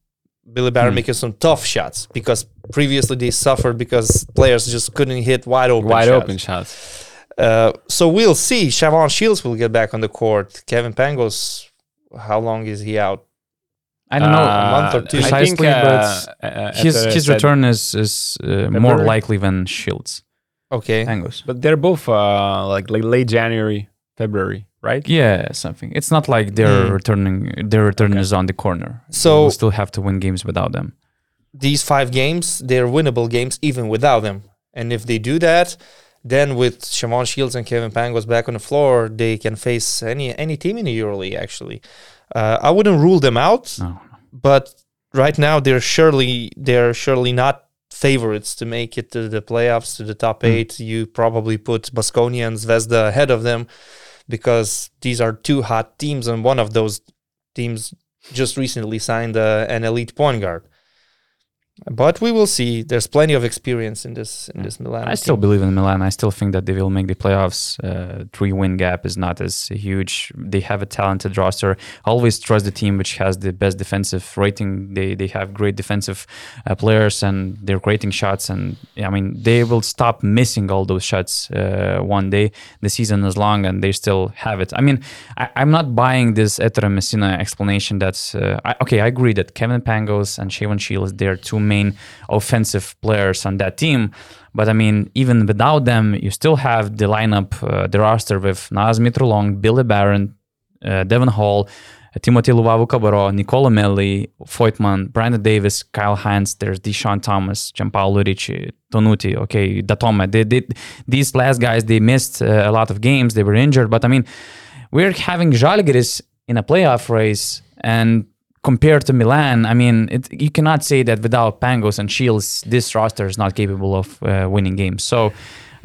Billy Barron mm. making some tough shots, because previously they suffered because players just couldn't hit wide open wide shots. Wide open shots. Uh, so we'll see. Shavon Shields will get back on the court. Kevin Pangos... How long is he out? I don't know, uh, a month or two. Precisely, I think, but uh, his his return is is uh, more likely than Shields. Okay, Angus. But they're both uh, like like late January, February, right? Yeah, something. It's not like they're mm. returning. Their return okay. is on the corner. So we still have to win games without them. These five games, they're winnable games even without them. And if they do that, then with Shavon Shields and Kevin Pangos back on the floor, they can face any any team in the EuroLeague, actually. Uh, I wouldn't rule them out, no. but right now they're surely they're surely not favorites to make it to the playoffs, to the top mm. eight. You probably put Baskonia and Zvezda ahead of them, because these are two hot teams, and one of those teams just recently signed uh, an elite point guard. But we will see. There's plenty of experience in this in yeah. this Milan. I team. still believe in Milan. I still think that they will make the playoffs. Uh, three win gap is not as huge. They have a talented roster. I always trust the team which has the best defensive rating. They they have great defensive uh, players, and they're creating shots. And I mean, they will stop missing all those shots uh, one day. The season is long, and they still have it. I mean, I, I'm not buying this Ettore Messina explanation. That's uh, I, okay. I agree that Kevin Pangos and Shavon Shields, they're two main offensive players on that team, but I mean, even without them, you still have the lineup, uh, the roster with Naz Mitrou-Long, Billy Barron, uh, Devon Hall, uh, Timothy Luwawu-Cabarrot, Nicola Melli, Voigtman, Brandon Davis, Kyle Hines, there's Deshaun Thomas, Gianpaolo Ricci, Tonuti, okay, Datome. They, they, these last guys, they missed uh, a lot of games, they were injured, but I mean, we're having Žalgiris in a playoff race, and compared to Milan, I mean, it, you cannot say that without Pangos and Shields, this roster is not capable of uh, winning games. So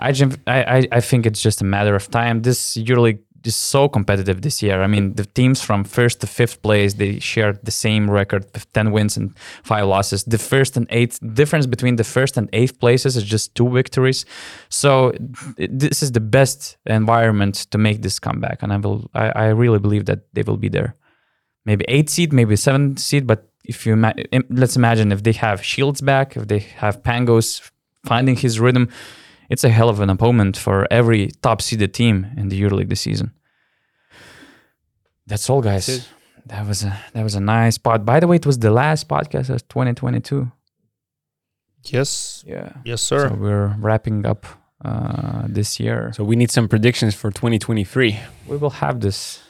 I, I, I think it's just a matter of time. This EuroLeague is so competitive this year. I mean, the teams from first to fifth place, they shared the same record with ten wins and five losses. The first and eighth difference between the first and eighth places is just two victories. So it, this is the best environment to make this comeback. And I will, I, I really believe that they will be there. Maybe eight seed, maybe seven seed, but if you ima- let's imagine if they have Shields back, if they have Pangos finding his rhythm, it's a hell of an opponent for every top seeded team in the EuroLeague this season. That's all, guys. That's that was a that was a nice pod. By the way, it was the last podcast of twenty twenty-two. Yes. Yeah. Yes, sir. So we're wrapping up uh, this year. So we need some predictions for twenty twenty-three. We will have this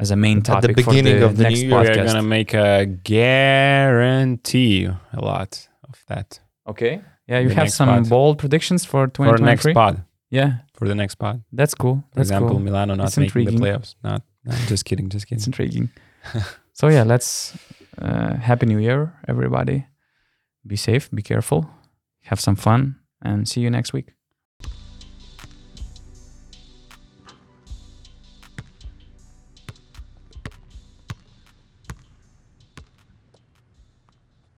as a main topic at the beginning for the of the next new year. Podcast. We're gonna make a guarantee a lot of that. Okay. Yeah, you the have some pod. bold predictions for twenty twenty-three. For next pod. Yeah. For the next pod. That's cool. For That's example, cool. Milano not it's making intriguing. the playoffs. Not. No, just kidding. Just kidding. It's intriguing. So yeah, let's. Uh, Happy New Year, everybody. Be safe. Be careful. Have some fun, and see you next week.